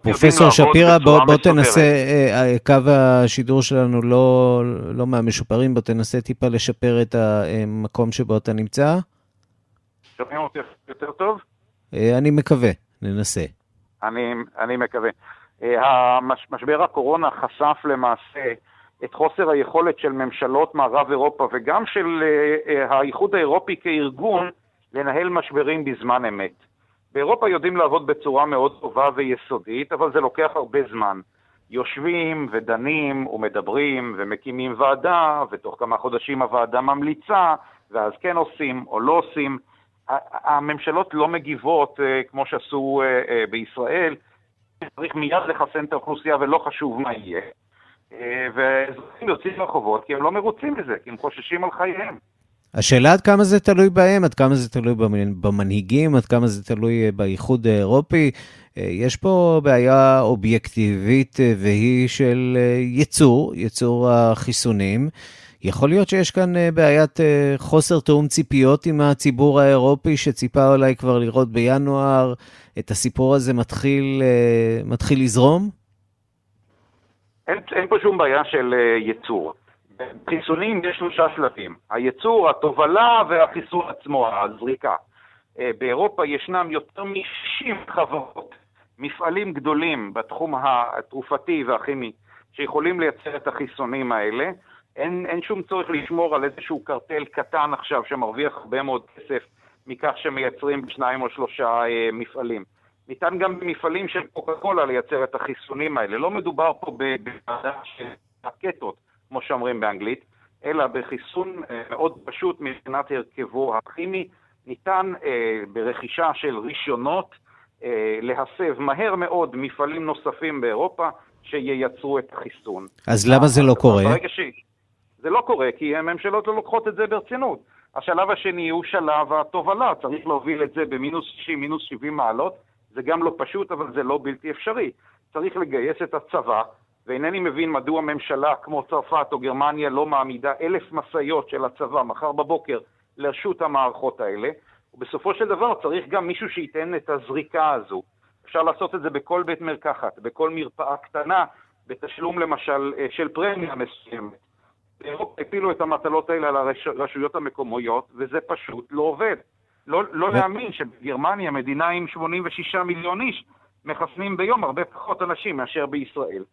פרופסור שפירא, בוא, בוא תנסה, קו השידור שלנו לא, לא מהמשופרים, בוא תנסה טיפה לשפר את המקום שבו אתה נמצא. שומעים אותך יותר טוב? אני מקווה, ננסה. אני, אני מקווה. המשבר הקורונה חשף למעשה את חוסר היכולת של ממשלות מערב אירופה וגם של האיחוד האירופי כארגון לנהל משברים בזמן אמת. באירופה יודעים לעבוד בצורה מאוד טובה ויסודית, אבל זה לוקח הרבה זמן. יושבים ודנים ומדברים ומקימים ועדה, ותוך כמה חודשים הוועדה ממליצה, ואז כן עושים או לא עושים. הממשלות לא מגיבות כמו שעשו בישראל, צריך מיד לחסן את האוכלוסייה ולא חשוב מה יהיה. ואזרחים יוצאים לרחובות כי הם לא מרוצים מזה, כי הם חוששים על חייהם. השאלה עד כמה זה תלוי בהם, עד כמה זה תלוי במנהיגים, עד כמה זה תלוי באיחוד האירופי. יש פה בעיה אובייקטיבית והיא של ייצור, ייצור החיסונים. יכול להיות שיש כאן בעיית חוסר תאום ציפיות עם הציבור האירופי שציפה אולי כבר לראות בינואר, את הסיפור הזה מתחיל, מתחיל לזרום? אין, אין פה שום בעיה של ייצור. חיסונים יש שלושה שלבים, הייצור, התובלה והחיסון עצמו, הזריקה. באירופה ישנם יותר מ-שישים חברות, מפעלים גדולים בתחום התרופתי והכימי, שיכולים לייצר את החיסונים האלה. אין, אין שום צורך לשמור על איזשהו קרטל קטן עכשיו שמרוויח הרבה מאוד כסף מכך שמייצרים בשניים או שלושה אה, מפעלים. ניתן גם במפעלים של קוקה-קולה לייצר את החיסונים האלה. לא מדובר פה בבעיה של רקטות, כמו שאומרים באנגלית, אלא בחיסון אה, מאוד פשוט מבחינת הרכבו הכימי. ניתן אה, ברכישה של רישיונות אה, להסב מהר מאוד מפעלים נוספים באירופה שייצרו את החיסון. אז למה זה לא קורה? ברגע ש... זה לא קורה, כי הממשלות לא לוקחות את זה ברצינות. השלב השני הוא שלב התובלה, צריך להוביל את זה במינוס שישים, מינוס שבעים מעלות, זה גם לא פשוט, אבל זה לא בלתי אפשרי. צריך לגייס את הצבא, ואינני מבין מדוע ממשלה כמו צרפת או גרמניה לא מעמידה אלף מסעיות של הצבא מחר בבוקר לרשות המערכות האלה, ובסופו של דבר צריך גם מישהו שייתן את הזריקה הזו. אפשר לעשות את זה בכל בית מרקחת, בכל מרפאה קטנה, בתשלום למשל של פרמיה מסוימת. באירופה הפילו את המטלות האלה על הרשויות המקומיות, וזה פשוט לא עובד. לא, לא להאמין שבגרמניה, מדינה עם שמונים ושישה מיליון איש, מחסנים ביום הרבה פחות אנשים מאשר בישראל.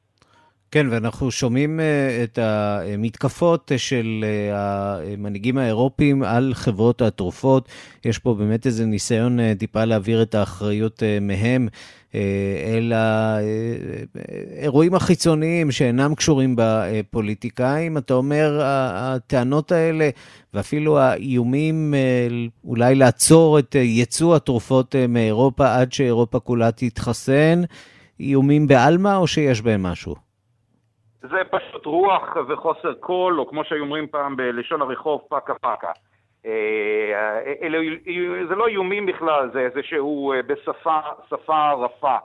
כן, ואנחנו שומעים את המתקפות של המנהיגים האירופיים על חברות התרופות. יש פה באמת איזה ניסיון טיפה להעביר את האחריות מהם אל האירועים החיצוניים שאינם קשורים בפוליטיקאים. אתה אומר, הטענות האלה ואפילו האיומים אולי לעצור את ייצוא התרופות מאירופה עד שאירופה כולה תתחסן, איומים בעלמה או שיש בהם משהו? זה פשוט רוח וחוסר קול, או כמו שאומרים פעם בלשון הרחוב, פקה פקה. זה לא איומים בכלל, זה איזשהו בשפה שפה רפה.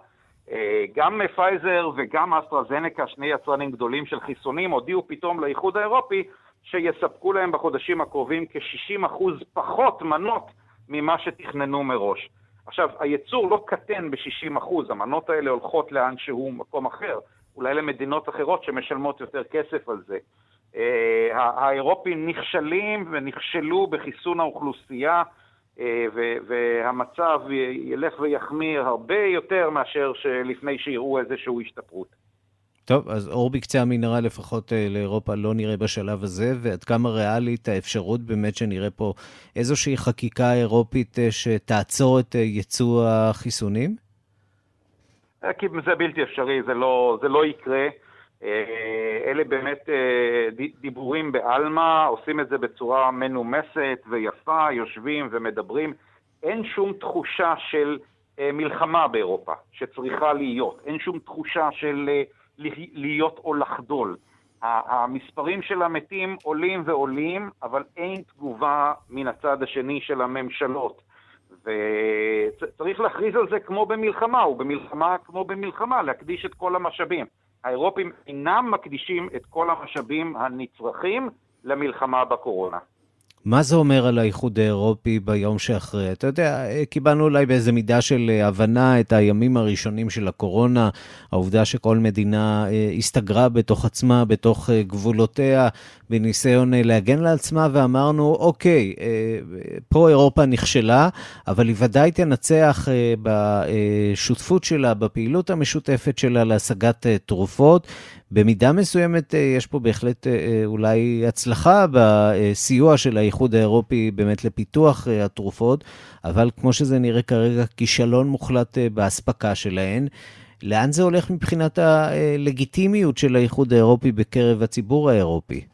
גם פייזר וגם אסטרזנקה, שני יצרנים גדולים של חיסונים, הודיעו פתאום לאיחוד האירופי שיספקו להם בחודשים הקרובים כ-שישים אחוז פחות מנות ממה שתכננו מראש. עכשיו, הייצור לא קטן ב-שישים אחוז, המנות האלה הולכות לאן שהוא מקום אחר. אולי למדינות אחרות שמשלמות יותר כסף על זה. האירופים נכשלים ונכשלו בחיסון האוכלוסייה, והמצב ילך ויחמיר הרבה יותר מאשר שלפני שיראו איזשהו השתפרות. טוב, אז אור בקצה המנהרה לפחות לאירופה לא נראה בשלב הזה, ועד כמה ריאלית האפשרות באמת שנראה פה איזושהי חקיקה אירופית שתעצור את ייצוא החיסונים? כי זה בלתי אפשרי, זה לא, זה לא יקרה. אלה באמת דיבורים בעלמה, עושים את זה בצורה מנומסת ויפה, יושבים ומדברים. אין שום תחושה של מלחמה באירופה שצריכה להיות, אין שום תחושה של להיות או לחדול. המספרים של המתים עולים ועולים, אבל אין תגובה מן הצד השני של הממשלות. וצריך להכריז על זה כמו במלחמה, או במלחמה כמו במלחמה, להקדיש את כל המשאבים. האירופים אינם מקדישים את כל המשאבים הנצרכים למלחמה בקורונה. מה זה אומר על האיחוד האירופי ביום שאחרי? אתה יודע, קיבלנו אולי באיזו מידה של הבנה את הימים הראשונים של הקורונה, העובדה שכל מדינה הסתגרה בתוך עצמה, בתוך גבולותיה, בניסיון להגן לעצמה, ואמרנו, אוקיי, פה אירופה נכשלה, אבל היא ודאי תנצח בשותפות שלה, בפעילות המשותפת שלה להשגת תרופות. במידה מסוימת יש פה בהחלט אולי הצלחה בסיוע של האיחוד האירופי באמת לפיתוח התרופות, אבל כמו שזה נראה כרגע כישלון מוחלט בהספקה שלהן. לאן זה הולך מבחינת הלגיטימיות של האיחוד האירופי בקרב הציבור האירופי?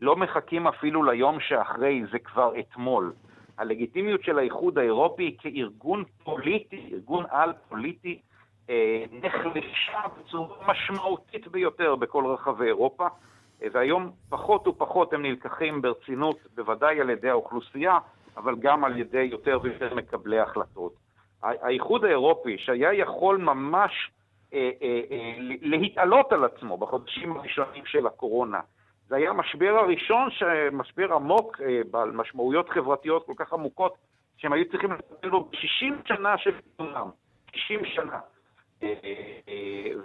לא מחכים אפילו ליום שאחרי, זה כבר אתמול. הלגיטימיות של האיחוד האירופי כארגון פוליטי, ארגון על פוליטי, נחלשה בצורה משמעותית ביותר בכל רחבי אירופה, והיום פחות ופחות הם נלקחים ברצינות, בוודאי על ידי האוכלוסייה, אבל גם על ידי יותר ויותר מקבלי החלטות. האיחוד האירופי, שהיה יכול ממש אה, אה, אה, להתעלות על עצמו בחודשים הראשונים של הקורונה, זה היה המשבר הראשון, משבר עמוק, אה, בעל משמעויות חברתיות כל כך עמוקות, שהם היו צריכים לטפל בו שישים שנה של קיומם, שישים שנה.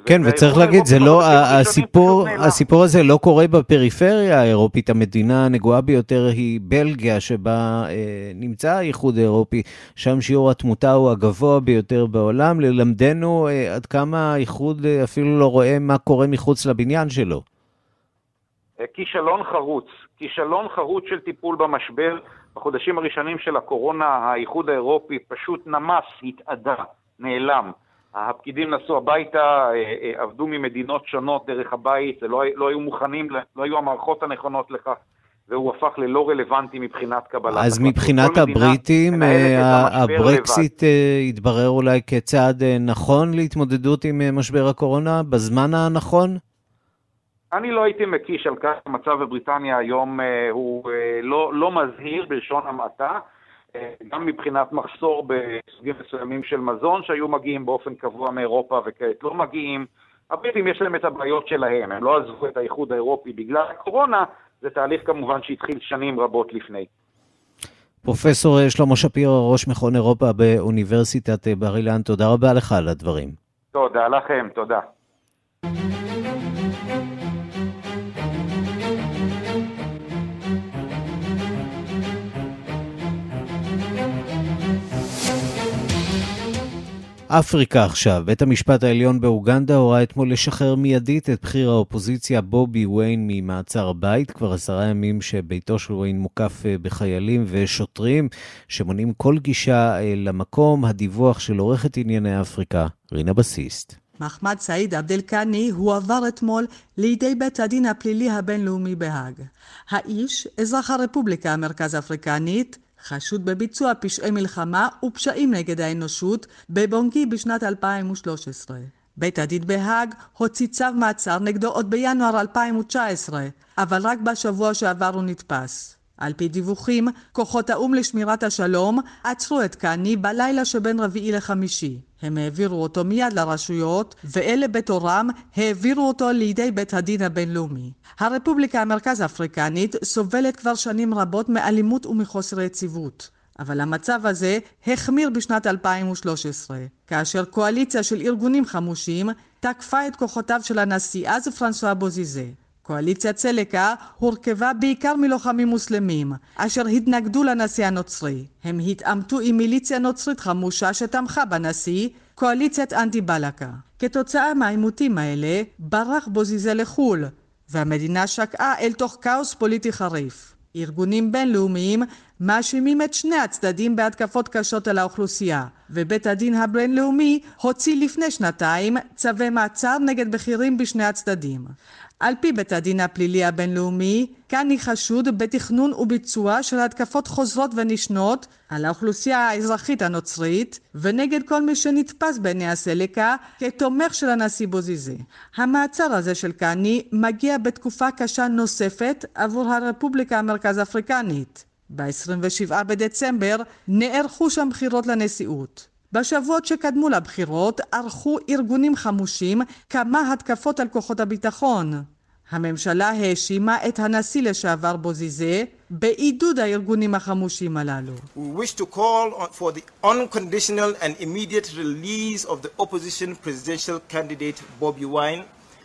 כן, וצריך להגיד, זה לא, הסיפור, הסיפור הזה לא קורה בפריפריה האירופית. המדינה הנגועה ביותר היא בלגיה, שבה נמצא האיחוד האירופי, שם שיעור התמותה הוא הגבוה ביותר בעולם. ללמדנו עד כמה האיחוד אפילו לא רואה מה קורה מחוץ לבניין שלו. כישלון חרוץ, כישלון חרוץ של טיפול במשבר. בחודשים הראשונים של הקורונה, האיחוד האירופי פשוט נמס, התעדה, נעלם. הפקידים נסעו הביתה, עבדו ממדינות שונות דרך הבית, לא, לא היו מוכנים, לא היו המערכות הנכונות לכך, והוא הפך ללא רלוונטי מבחינת קבלת. אז מבחינת הבריטים, הברקסיט התברר אולי כצעד נכון להתמודדות עם משבר הקורונה בזמן הנכון? אני לא הייתי מקיש על כך, המצב בבריטניה היום הוא לא, לא מזהיר בלשון המעטה, גם מבחינת מחסור בסוגים מסוימים של מזון שהיו מגיעים באופן קבוע מאירופה וכעת לא מגיעים. הבריטים יש להם את הבעיות שלהם, הם לא עזבו את האיחוד האירופי בגלל הקורונה, זה תהליך כמובן שהתחיל שנים רבות לפני. פרופסור שלמה שפירא, ראש מכון אירופה באוניברסיטת בר אילן, תודה רבה לך על הדברים. תודה לכם, תודה. אפריקה עכשיו, בית המשפט העליון באוגנדה הורה אתמול לשחרר מיידית את בחיר האופוזיציה בובי ויין ממעצר הבית, כבר עשרה ימים שביתו של ויין מוקף בחיילים ושוטרים שמונעים כל גישה למקום. הדיווח של עורכת ענייני אפריקה, רינה בסיסט. מחמד סעיד עבדל קני הועבר אתמול לידי בית הדין הפלילי הבינלאומי בהאג. האיש, אזרח הרפובליקה המרכז אפריקנית, חשוד בביצוע פשעי מלחמה ופשעים נגד האנושות בבונגי בשנת אלפיים ושלוש עשרה. בית הדין בהאג הוציא צו מעצר נגדו עוד בינואר אלפיים ותשע עשרה, אבל רק בשבוע שעבר הוא נתפס. על פי דיווחים, כוחות האום לשמירת השלום עצרו את קני בלילה שבין רביעי לחמישי. הם העבירו אותו מיד לרשויות, ואלה בתורם העבירו אותו לידי בית הדין הבינלאומי. הרפובליקה המרכז אפריקנית סובלת כבר שנים רבות מאלימות ומחוסר יציבות. אבל המצב הזה החמיר בשנת אלפיים ושלוש עשרה, כאשר קואליציה של ארגונים חמושים תקפה את כוחותיו של הנשיא אז פרנסואה בוזיזה. קואליציה צלקה הורכבה בעיקר מלוחמים מוסלמים, אשר התנגדו לנשיא הנוצרי. הם התאמתו עם מיליציה נוצרית חמושה שתמכה בנשיא, קואליציית אנטי בלקה. כתוצאה מהעימותים האלה, ברח בוזיזה לחול, והמדינה שקעה אל תוך כאוס פוליטי חריף. ארגונים בינלאומיים מאשימים את שני הצדדים בהתקפות קשות על האוכלוסייה, ובית הדין הבינלאומי הוציא לפני שנתיים צווי מעצר נגד בכירים בשני הצדדים. על פי בית הדין הפלילי הבינלאומי, קני חשוד בתכנון וביצוע של התקפות חוזרות ונשנות על האוכלוסייה האזרחית הנוצרית, ונגד כל מי שנתפס בעיני הסליקה כתומך של הנשיא בוזיזה. המעצר הזה של קני מגיע בתקופה קשה נוספת עבור הרפובליקה המרכז אפריקנית. ב-עשרים ושבעה בדצמבר נערכו שם בחירות לנשיאות. בשבועות שקדמו לבחירות ערכו ארגונים חמושים כמה התקפות על כוחות הביטחון. הממשלה האשימה את הנשיא לשעבר בוזיזה בעידוד הארגונים החמושים הללו. We wish to call for the unconditional and immediate release of the opposition presidential candidate Bobby Wine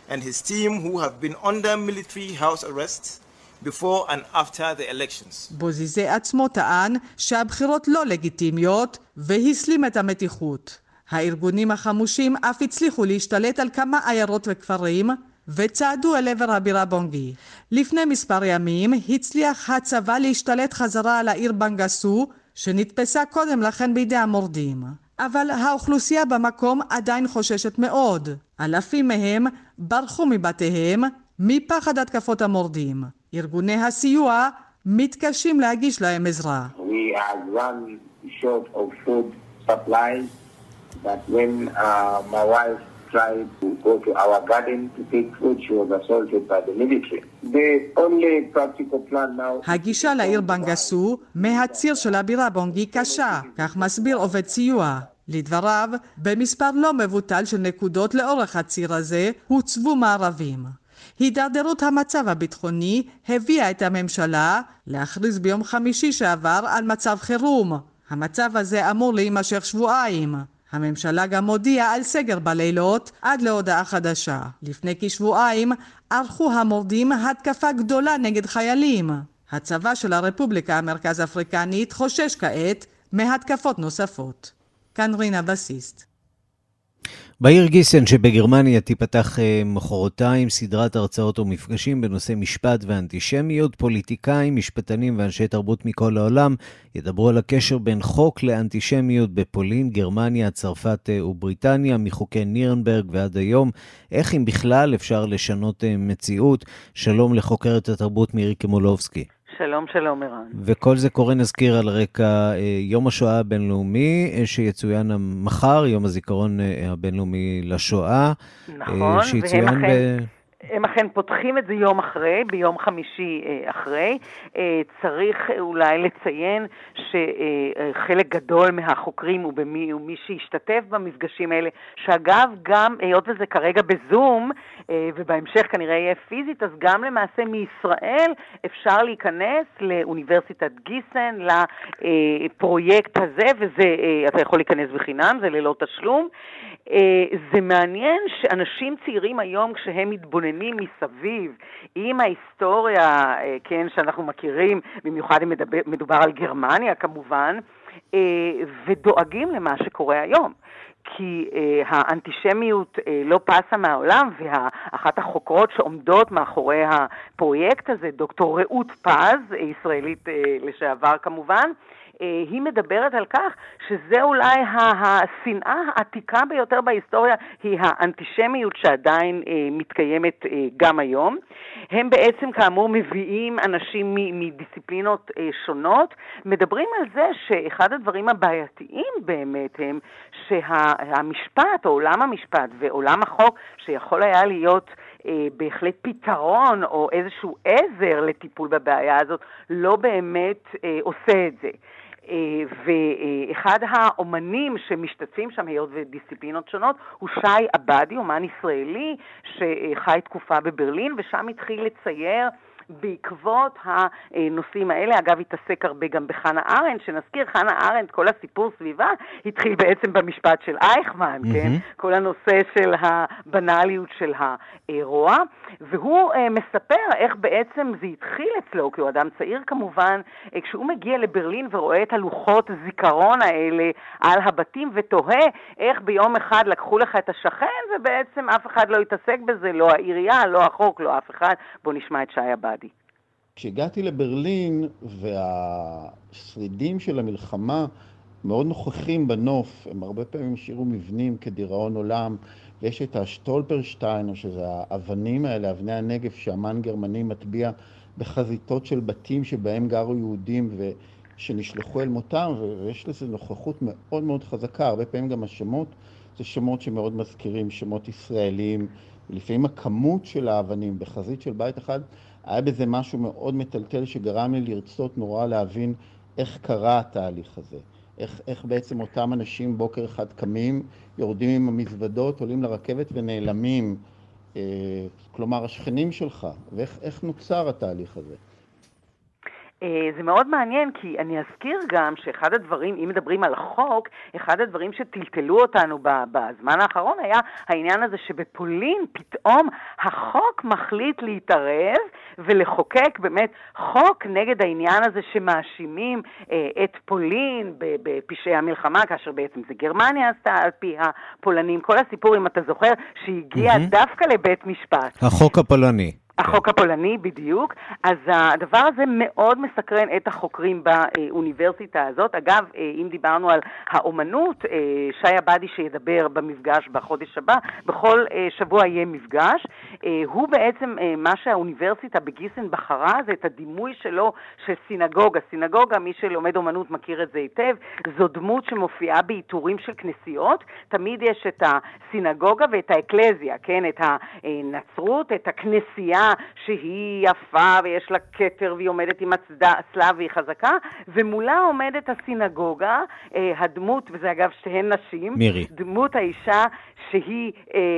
and his team who have been under military house arrest before and after the elections. בוזיזה עצמו טען שהבחירות לא לגיטימיות והסלים את המתיחות. הארגונים החמושים אף הצליחו להשתלט על כמה עיירות וכפרים וצעדו אל עבר הבירה בונגי. לפני מספר ימים הצליח הצבא להשתלט חזרה על העיר בנגסו שנתפסה קודם לכן בידי המורדים. אבל האוכלוסייה במקום עדיין חוששת מאוד. אלפים מהם ברחו מבתיהם מפחד התקפות המורדים. ארגוני הסיוע מתקשים להגיש להם עזרה. We are run short of food supplies, but when uh, my wife tried to go to our garden to take food, she was assaulted by the military. The only practical plan now... הגישה לעיר בנגסו מהציר של הבירה בונגי קשה, כך מסביר עובד סיוע. לדבריו, במספר לא מבוטל של נקודות לאורך הציר הזה הוצבו מערבים. הידרדרות המצב הביטחוני הביאה את הממשלה להכריז ביום חמישי שעבר על מצב חירום. המצב הזה אמור להימשך שבועיים. הממשלה גם הודיעה על סגר בלילות עד להודעה חדשה. לפני כשבועיים ערכו המורדים התקפה גדולה נגד חיילים. הצבא של הרפובליקה המרכז אפריקנית חושש כעת מהתקפות נוספות. כאן רינה בסיסט. בעיר גיסן שבגרמניה תיפתח מחרתיים סדרת הרצאות ומפגשים בנושא משפט ואנטישמיות. פוליטיקאים, משפטנים ואנשי תרבות מכל העולם ידברו על הקשר בין חוק לאנטישמיות בפולין, גרמניה, צרפת ובריטניה, מחוקי נירנברג ועד היום, איך אם בכלל אפשר לשנות מציאות. שלום לחוקרת התרבות מריאם מולובסקי. שלום, שלום ערן. וכל זה קורה, נזכיר, על רקע יום השואה הבינלאומי שיצוין מחר, יום הזיכרון הבינלאומי לשואה. נכון, שיצוין והם אכן, ב... הם אכן פותחים את זה יום אחרי, ביום חמישי אחרי. צריך אולי לציין שחלק גדול מהחוקרים ובמי, ומי שהשתתף במפגשים האלה, שאגב גם, היות וזה כרגע בזום, ובהמשך כנראה יהיה פיזית, אז גם למעשה מישראל אפשר להיכנס לאוניברסיטת גיסן, לפרויקט הזה, וזה, אתה יכול להיכנס בחינם, זה ללא תשלום. זה מעניין שאנשים צעירים היום, כשהם מתבוננים מסביב עם ההיסטוריה, כן, שאנחנו מכירים, במיוחד אם מדובר על גרמניה כמובן, ודואגים למה שקורה היום. כי האנטישמיות לא פסה מהעולם, ואחת החוקרות שעומדות מאחורי הפרויקט הזה, דוקטור רעות פז, ישראלית לשעבר כמובן, היא מדברת על כך שזה אולי השנאה העתיקה ביותר בהיסטוריה, היא האנטישמיות שעדיין מתקיימת גם היום. הם בעצם כאמור מביאים אנשים מדיסציפלינות שונות, מדברים על זה שאחד הדברים הבעייתיים באמת הם שהמשפט או עולם המשפט ועולם החוק שיכול היה להיות בהחלט פתרון או איזשהו עזר לטיפול בבעיה הזאת, לא באמת עושה את זה. ואחד האומנים שמשתתפים שם, היות ודיסציפלינות שונות, הוא שי עבדי, אומן ישראלי שחי תקופה בברלין, ושם התחיל לצייר בעקבות הנושאים האלה. אגב, התעסק הרבה גם בחנה ארנדט, שנזכיר, חנה ארנדט, כל הסיפור סביבה התחיל בעצם במשפט של אייכמן, mm-hmm. כן? כל הנושא של הבנליות של האירוע, והוא אה, מספר איך בעצם זה התחיל אצלו, כי הוא אדם צעיר כמובן, אה, כשהוא מגיע לברלין ורואה את הלוחות זיכרון האלה על הבתים, ותוהה איך ביום אחד לקחו לך את השכן, ובעצם אף אחד לא התעסק בזה, לא העירייה, לא החוק, לא אף אחד. בוא נשמע את שי הבא. כשהגעתי לברלין והשרידים של המלחמה מאוד נוכחים בנוף, הם הרבה פעמים השאירו מבנים כדיראון עולם, ויש את השטולפרשטיין, או שזה האבנים האלה, אבני הנגף שאמן גרמני מטביע בחזיתות של בתים שבהם גרו יהודים ושנשלחו אל מותם, ויש לזה נוכחות מאוד מאוד חזקה. הרבה פעמים גם השמות, זה שמות שמאוד מזכירים, שמות ישראלים, ולפעמים הכמות של האבנים בחזית של בית אחד, היה בזה משהו מאוד מטלטל שגרם לי לרצות נורא להבין איך קרה התהליך הזה. איך, איך בעצם אותם אנשים בוקר אחד קמים, יורדים עם המזוודות, עולים לרכבת ונעלמים, אה, כלומר השכנים שלך, ואיך איך נוצר התהליך הזה. זה מאוד מעניין, כי אני אזכיר גם שאחד הדברים, אם מדברים על החוק, אחד הדברים שטלטלו אותנו בזמן האחרון היה העניין הזה שבפולין פתאום החוק מחליט להתערב ולחוקק באמת חוק נגד העניין הזה שמאשימים את פולין בפשעי המלחמה, כאשר בעצם זה גרמניה עשתה על פי הפולנים. כל הסיפור, אם אתה זוכר, שהגיע mm-hmm. דווקא לבית משפט. החוק הפולני. החוק הפולני בדיוק. אז הדבר הזה מאוד מסקרן את החוקרים באוניברסיטה הזאת. אגב, אם דיברנו על האומנות, שי עבדי שידבר במפגש בחודש הבא, בכל שבוע יהיה מפגש, הוא בעצם מה שהאוניברסיטה בגיסן בחרה, זה את הדימוי שלו של סינגוגה. סינגוגה, מי שלומד אומנות מכיר את זה היטב, זו דמות שמופיעה בעיטורים של כנסיות. תמיד יש את הסינגוגה ואת האקלזיה, כן? את הנצרות, את הכנסייה שהיא יפה ויש לה כתר והיא עומדת עם הצלב והיא חזקה, ומולה עומדת הסינגוגה, הדמות, וזה אגב שתיהן נשים, מירי. דמות האישה שהיא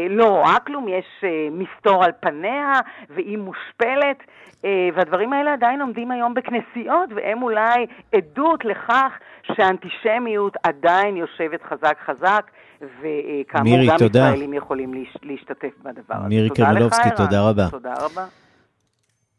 לא רואה כלום, יש מסתור על פניה והיא מושפלת, והדברים האלה עדיין עומדים היום בכנסיות, והם אולי עדות לכך שהאנטישמיות עדיין יושבת חזק חזק, וכאמור גם ישראלים יכולים להשתתף בדבר הזה. מירי מלובסקי, תודה רבה. תודה רבה.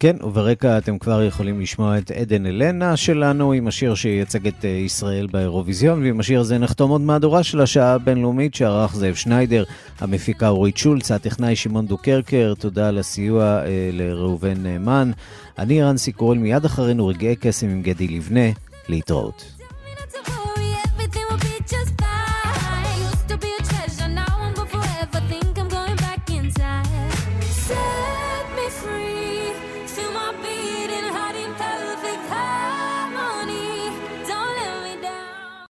כן, וברקע אתם כבר יכולים לשמוע את עדן אלנה שלנו, עם השיר שייצג את ישראל באירוויזיון, ועם השיר זה נחתום עוד מהדורה של השעה הבינלאומית, שערך זאב שניידר, המפיקה אורית שולץ, הטכנאי שמעון דוקרקר, תודה על הסיוע לראובן נאמן. אני ערן סיקורל, מיד אחרינו רגעי קסם עם גדי לבנה, להתראות.